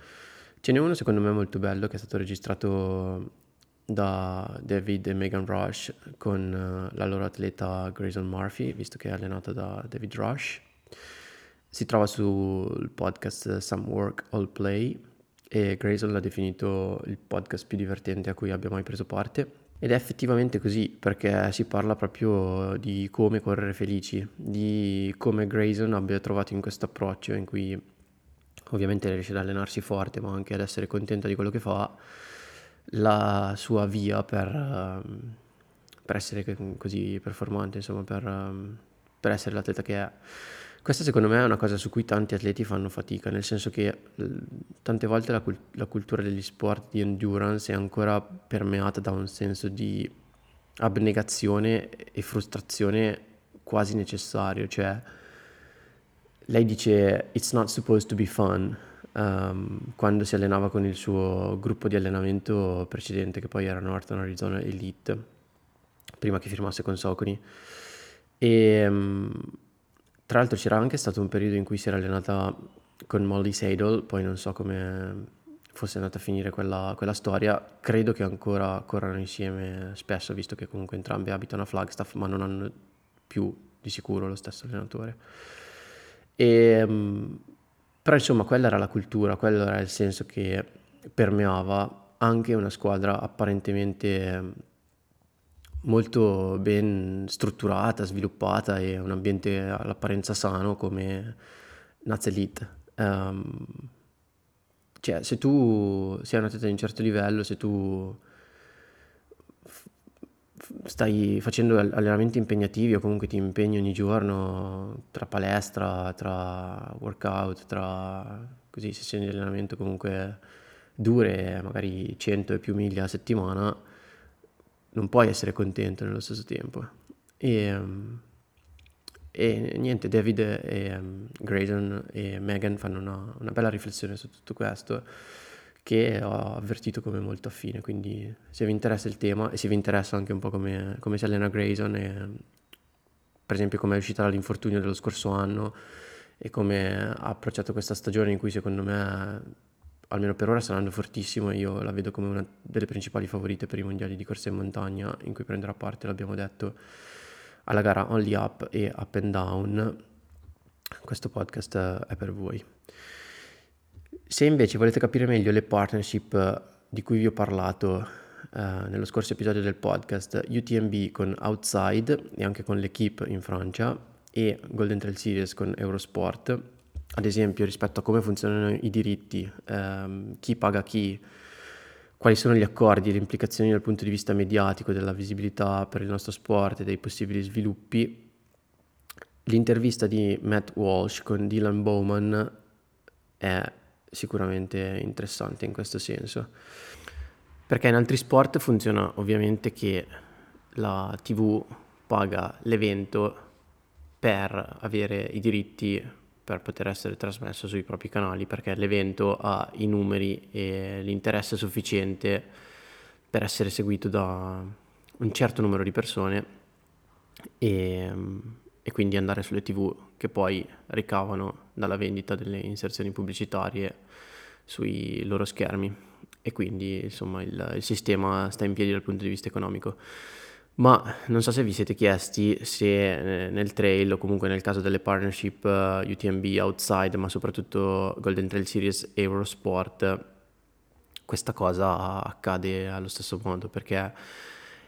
Ce n'è uno secondo me molto bello che è stato registrato da David e Megan Rush con uh, la loro atleta Grayson Murphy, visto che è allenata da David Rush. Si trova sul podcast Some Work, All Play, e Grayson l'ha definito il podcast più divertente a cui abbia mai preso parte. Ed è effettivamente così, perché si parla proprio di come correre felici, di come Grayson abbia trovato in questo approccio in cui ovviamente riesce ad allenarsi forte ma anche ad essere contenta di quello che fa, la sua via per, per essere così performante, insomma per, per essere l'atleta che è. Questa secondo me è una cosa su cui tanti atleti fanno fatica, nel senso che tante volte la, cult- la cultura degli sport di endurance è ancora permeata da un senso di abnegazione e frustrazione quasi necessario. Cioè, lei dice "it's not supposed to be fun" um, quando si allenava con il suo gruppo di allenamento precedente, che poi era Northern Arizona Elite, prima che firmasse con Saucony. E... Um, Tra l'altro c'era anche stato un periodo in cui si era allenata con Molly Seidel, poi non so come fosse andata a finire quella, quella storia, credo che ancora corrano insieme spesso, visto che comunque entrambe abitano a Flagstaff, ma non hanno più di sicuro lo stesso allenatore. E, però insomma quella era la cultura, quello era il senso che permeava anche una squadra apparentemente molto ben strutturata, sviluppata, e un ambiente all'apparenza sano come Naz Elite. Um, cioè, se tu sei un atleta di un certo livello, se tu f- stai facendo allenamenti impegnativi o comunque ti impegni ogni giorno tra palestra, tra workout, tra così sessioni di allenamento comunque dure, magari cento e più miglia a settimana, non puoi essere contento nello stesso tempo. E, e niente, David e um, Grayson e Megan fanno una, una bella riflessione su tutto questo, che ho avvertito come molto affine, quindi se vi interessa il tema e se vi interessa anche un po' come, come si allena Grayson, e per esempio come è uscita dall'infortunio dello scorso anno e come ha approcciato questa stagione in cui secondo me, almeno per ora, sta andando fortissimo. Io la vedo come una delle principali favorite per i mondiali di corsa in montagna in cui prenderà parte, l'abbiamo detto, alla gara Only Up e Up and Down. Questo podcast è per voi. Se invece volete capire meglio le partnership di cui vi ho parlato eh, nello scorso episodio del podcast, U T M B con Outside e anche con l'Equipe in Francia e Golden Trail Series con Eurosport, ad esempio rispetto a come funzionano i diritti, ehm, chi paga chi, quali sono gli accordi e le implicazioni dal punto di vista mediatico, della visibilità per il nostro sport e dei possibili sviluppi, l'intervista di Matt Walsh con Dylan Bowman è sicuramente interessante in questo senso, perché in altri sport funziona ovviamente che la tivù paga l'evento per avere i diritti per poter essere trasmesso sui propri canali, perché l'evento ha i numeri e l'interesse sufficiente per essere seguito da un certo numero di persone e, e quindi andare sulle tivù che poi ricavano dalla vendita delle inserzioni pubblicitarie sui loro schermi, e quindi insomma il, il sistema sta in piedi dal punto di vista economico. Ma non so se vi siete chiesti se nel trail o comunque nel caso delle partnership uh, U T M B, Outside, ma soprattutto Golden Trail Series e Eurosport, questa cosa accade allo stesso modo, perché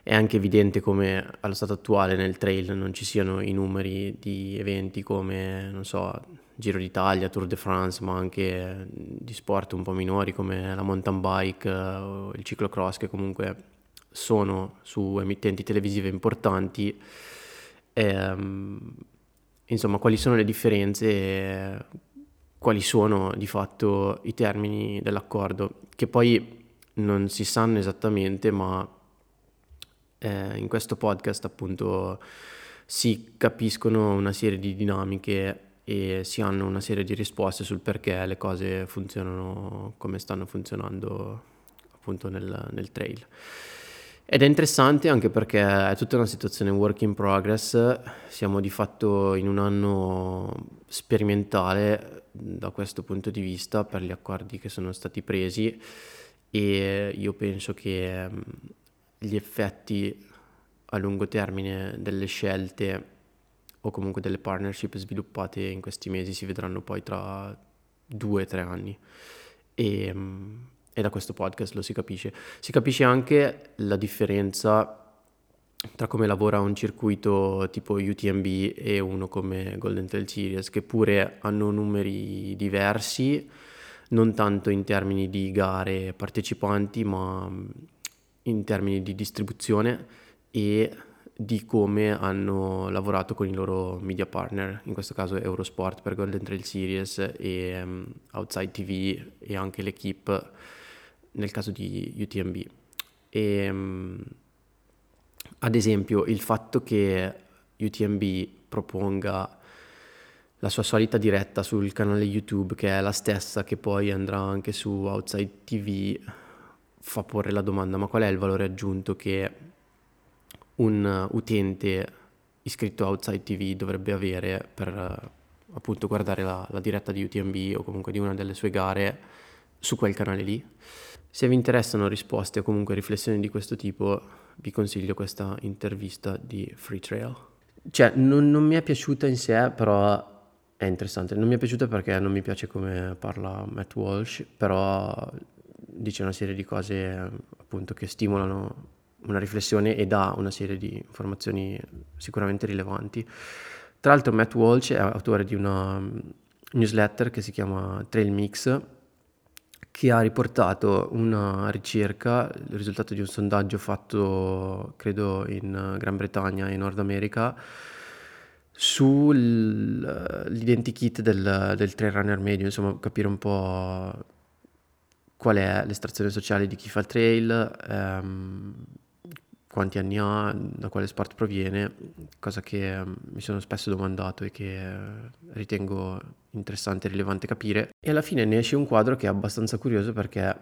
è anche evidente come allo stato attuale nel trail non ci siano i numeri di eventi come, non so, Giro d'Italia, Tour de France, ma anche di sport un po' minori come la mountain bike o il ciclocross, che comunque sono su emittenti televisive importanti. E, insomma, quali sono le differenze e quali sono di fatto i termini dell'accordo, che poi non si sanno esattamente, ma eh, in questo podcast appunto si capiscono una serie di dinamiche e si hanno una serie di risposte sul perché le cose funzionano come stanno funzionando appunto nel, nel trail. Ed è interessante anche perché è tutta una situazione work in progress, siamo di fatto in un anno sperimentale da questo punto di vista per gli accordi che sono stati presi, e io penso che gli effetti a lungo termine delle scelte o comunque delle partnership sviluppate in questi mesi si vedranno poi tra due o tre anni, e, e da questo podcast lo si capisce. Si capisce anche la differenza tra come lavora un circuito tipo U T M B e uno come Golden Trail Series, che pure hanno numeri diversi, non tanto in termini di gare partecipanti, ma in termini di distribuzione e di come hanno lavorato con i loro media partner, in questo caso Eurosport per Golden Trail Series e um, Outside T V e anche l'Equipe nel caso di U T M B. E, um, ad esempio il fatto che U T M B proponga la sua solita diretta sul canale YouTube, che è la stessa che poi andrà anche su Outside T V, fa porre la domanda: ma qual è il valore aggiunto che un utente iscritto a Outside T V dovrebbe avere per appunto guardare la, la diretta di U T M B o comunque di una delle sue gare su quel canale lì? Se vi interessano risposte o comunque riflessioni di questo tipo, vi consiglio questa intervista di Free Trail. Cioè, non, non mi è piaciuta in sé, però è interessante. Non mi è piaciuta perché non mi piace come parla Matt Walsh, però dice una serie di cose appunto che stimolano una riflessione e dà una serie di informazioni sicuramente rilevanti. Tra l'altro Matt Walsh è autore di una newsletter che si chiama Trail Mix, che ha riportato una ricerca, il risultato di un sondaggio fatto credo in Gran Bretagna e Nord America, sull'identikit del, del trail runner medio, insomma capire un po' qual è l'estrazione sociale di chi fa il trail, ehm, quanti anni ha, da quale sport proviene, cosa che mi sono spesso domandato e che ritengo interessante e rilevante capire. E alla fine ne esce un quadro che è abbastanza curioso, perché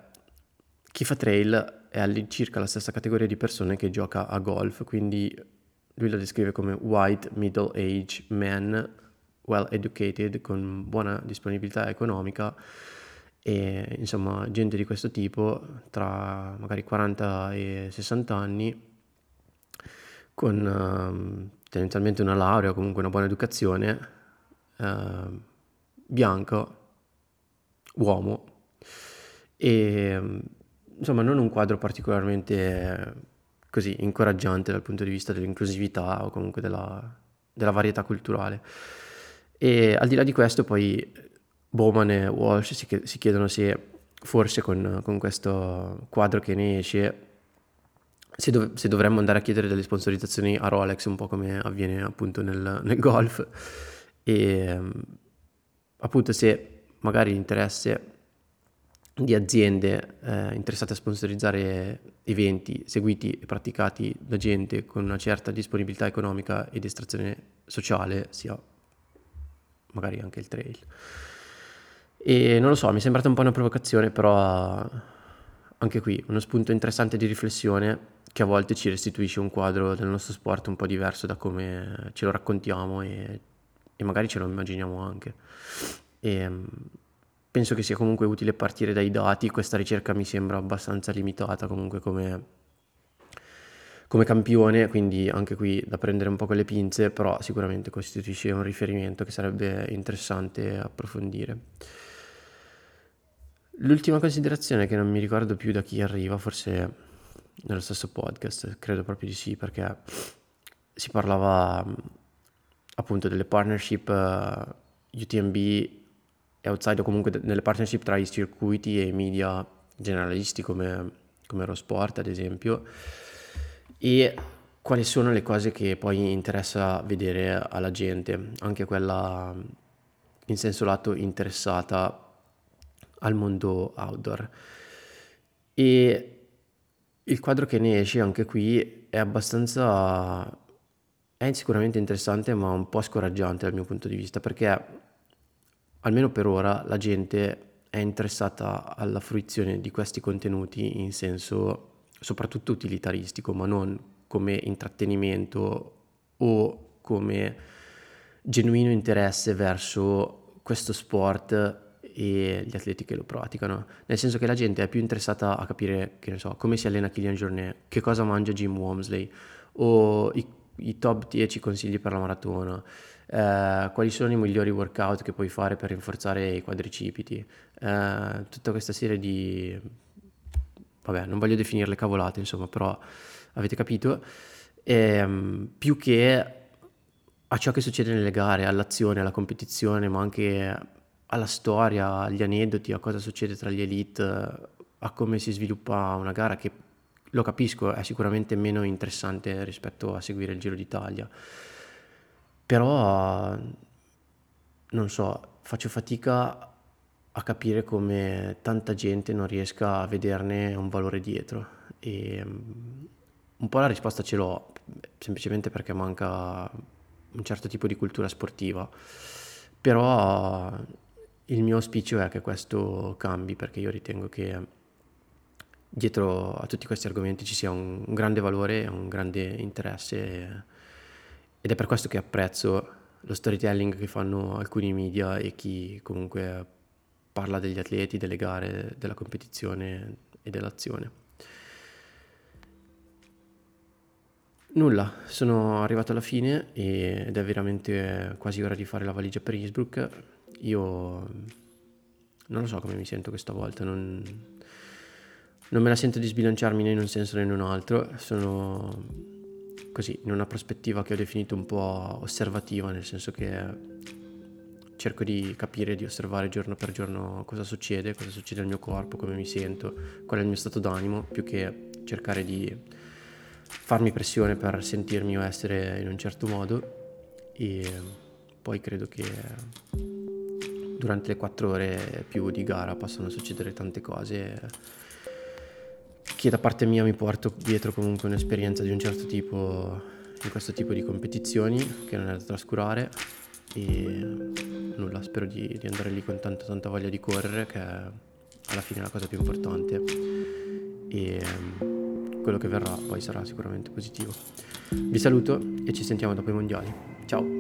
chi fa trail è all'incirca la stessa categoria di persone che gioca a golf, quindi lui la descrive come white middle age man well educated, con buona disponibilità economica e insomma gente di questo tipo tra magari quaranta e sessanta anni, con uh, tendenzialmente una laurea o comunque una buona educazione, uh, bianco, uomo, e insomma non un quadro particolarmente così incoraggiante dal punto di vista dell'inclusività o comunque della, della varietà culturale. E al di là di questo poi Bowman e Walsh si, ch- si chiedono se forse con, con questo quadro che ne esce se, dov- se dovremmo andare a chiedere delle sponsorizzazioni a Rolex, un po' come avviene appunto nel, nel golf, e appunto se magari l'interesse di aziende eh, interessate a sponsorizzare eventi seguiti e praticati da gente con una certa disponibilità economica ed estrazione sociale sia magari anche il trail. E non lo so, mi è sembrata un po' una provocazione, però anche qui uno spunto interessante di riflessione che a volte ci restituisce un quadro del nostro sport un po' diverso da come ce lo raccontiamo e, e magari ce lo immaginiamo anche. E penso che sia comunque utile partire dai dati. Questa ricerca mi sembra abbastanza limitata comunque come, come campione, quindi anche qui da prendere un po' con le pinze, però sicuramente costituisce un riferimento che sarebbe interessante approfondire. L'ultima considerazione, che non mi ricordo più da chi arriva, forse nello stesso podcast, credo proprio di sì, perché si parlava appunto delle partnership uh, U T M B e outside, o comunque nelle partnership tra i circuiti e i media generalisti come, come Eurosport ad esempio, e quali sono le cose che poi interessa vedere alla gente, anche quella in senso lato interessata al mondo outdoor. E il quadro che ne esce anche qui è abbastanza, è sicuramente interessante ma un po' scoraggiante dal mio punto di vista, perché almeno per ora la gente è interessata alla fruizione di questi contenuti in senso soprattutto utilitaristico, ma non come intrattenimento o come genuino interesse verso questo sport e gli atleti che lo praticano, nel senso che la gente è più interessata a capire, che ne so, come si allena Kilian Jornet, che cosa mangia Jim Walmsley, o i, i top dieci consigli per la maratona, Uh, quali sono i migliori workout che puoi fare per rinforzare i quadricipiti, uh, tutta questa serie di, vabbè, non voglio definirle cavolate insomma, però avete capito, ehm, più che a ciò che succede nelle gare, all'azione, alla competizione, ma anche alla storia, agli aneddoti, a cosa succede tra gli elite, a come si sviluppa una gara, che lo capisco è sicuramente meno interessante rispetto a seguire il Giro d'Italia. Però, non so, faccio fatica a capire come tanta gente non riesca a vederne un valore dietro. E un po' la risposta ce l'ho, semplicemente perché manca un certo tipo di cultura sportiva. Però il mio auspicio è che questo cambi, perché io ritengo che dietro a tutti questi argomenti ci sia un, un grande valore, un grande interesse. Ed è per questo che apprezzo lo storytelling che fanno alcuni media e chi comunque parla degli atleti, delle gare, della competizione e dell'azione. Nulla, sono arrivato alla fine ed è veramente quasi ora di fare la valigia per Innsbruck. Io non lo so come mi sento questa volta, non, non me la sento di sbilanciarmi né in un senso né in un altro. Sono così, in una prospettiva che ho definito un po' osservativa, nel senso che cerco di capire, di osservare giorno per giorno cosa succede, cosa succede al mio corpo, come mi sento, qual è il mio stato d'animo, più che cercare di farmi pressione per sentirmi o essere in un certo modo. E poi credo che durante le quattro ore più di gara possano succedere tante cose che da parte mia mi porto dietro comunque un'esperienza di un certo tipo in questo tipo di competizioni, che non è da trascurare. E nulla, spero di, di andare lì con tanta tanta voglia di correre, che alla fine è la cosa più importante, e quello che verrà poi sarà sicuramente positivo. Vi saluto e ci sentiamo dopo i mondiali. Ciao.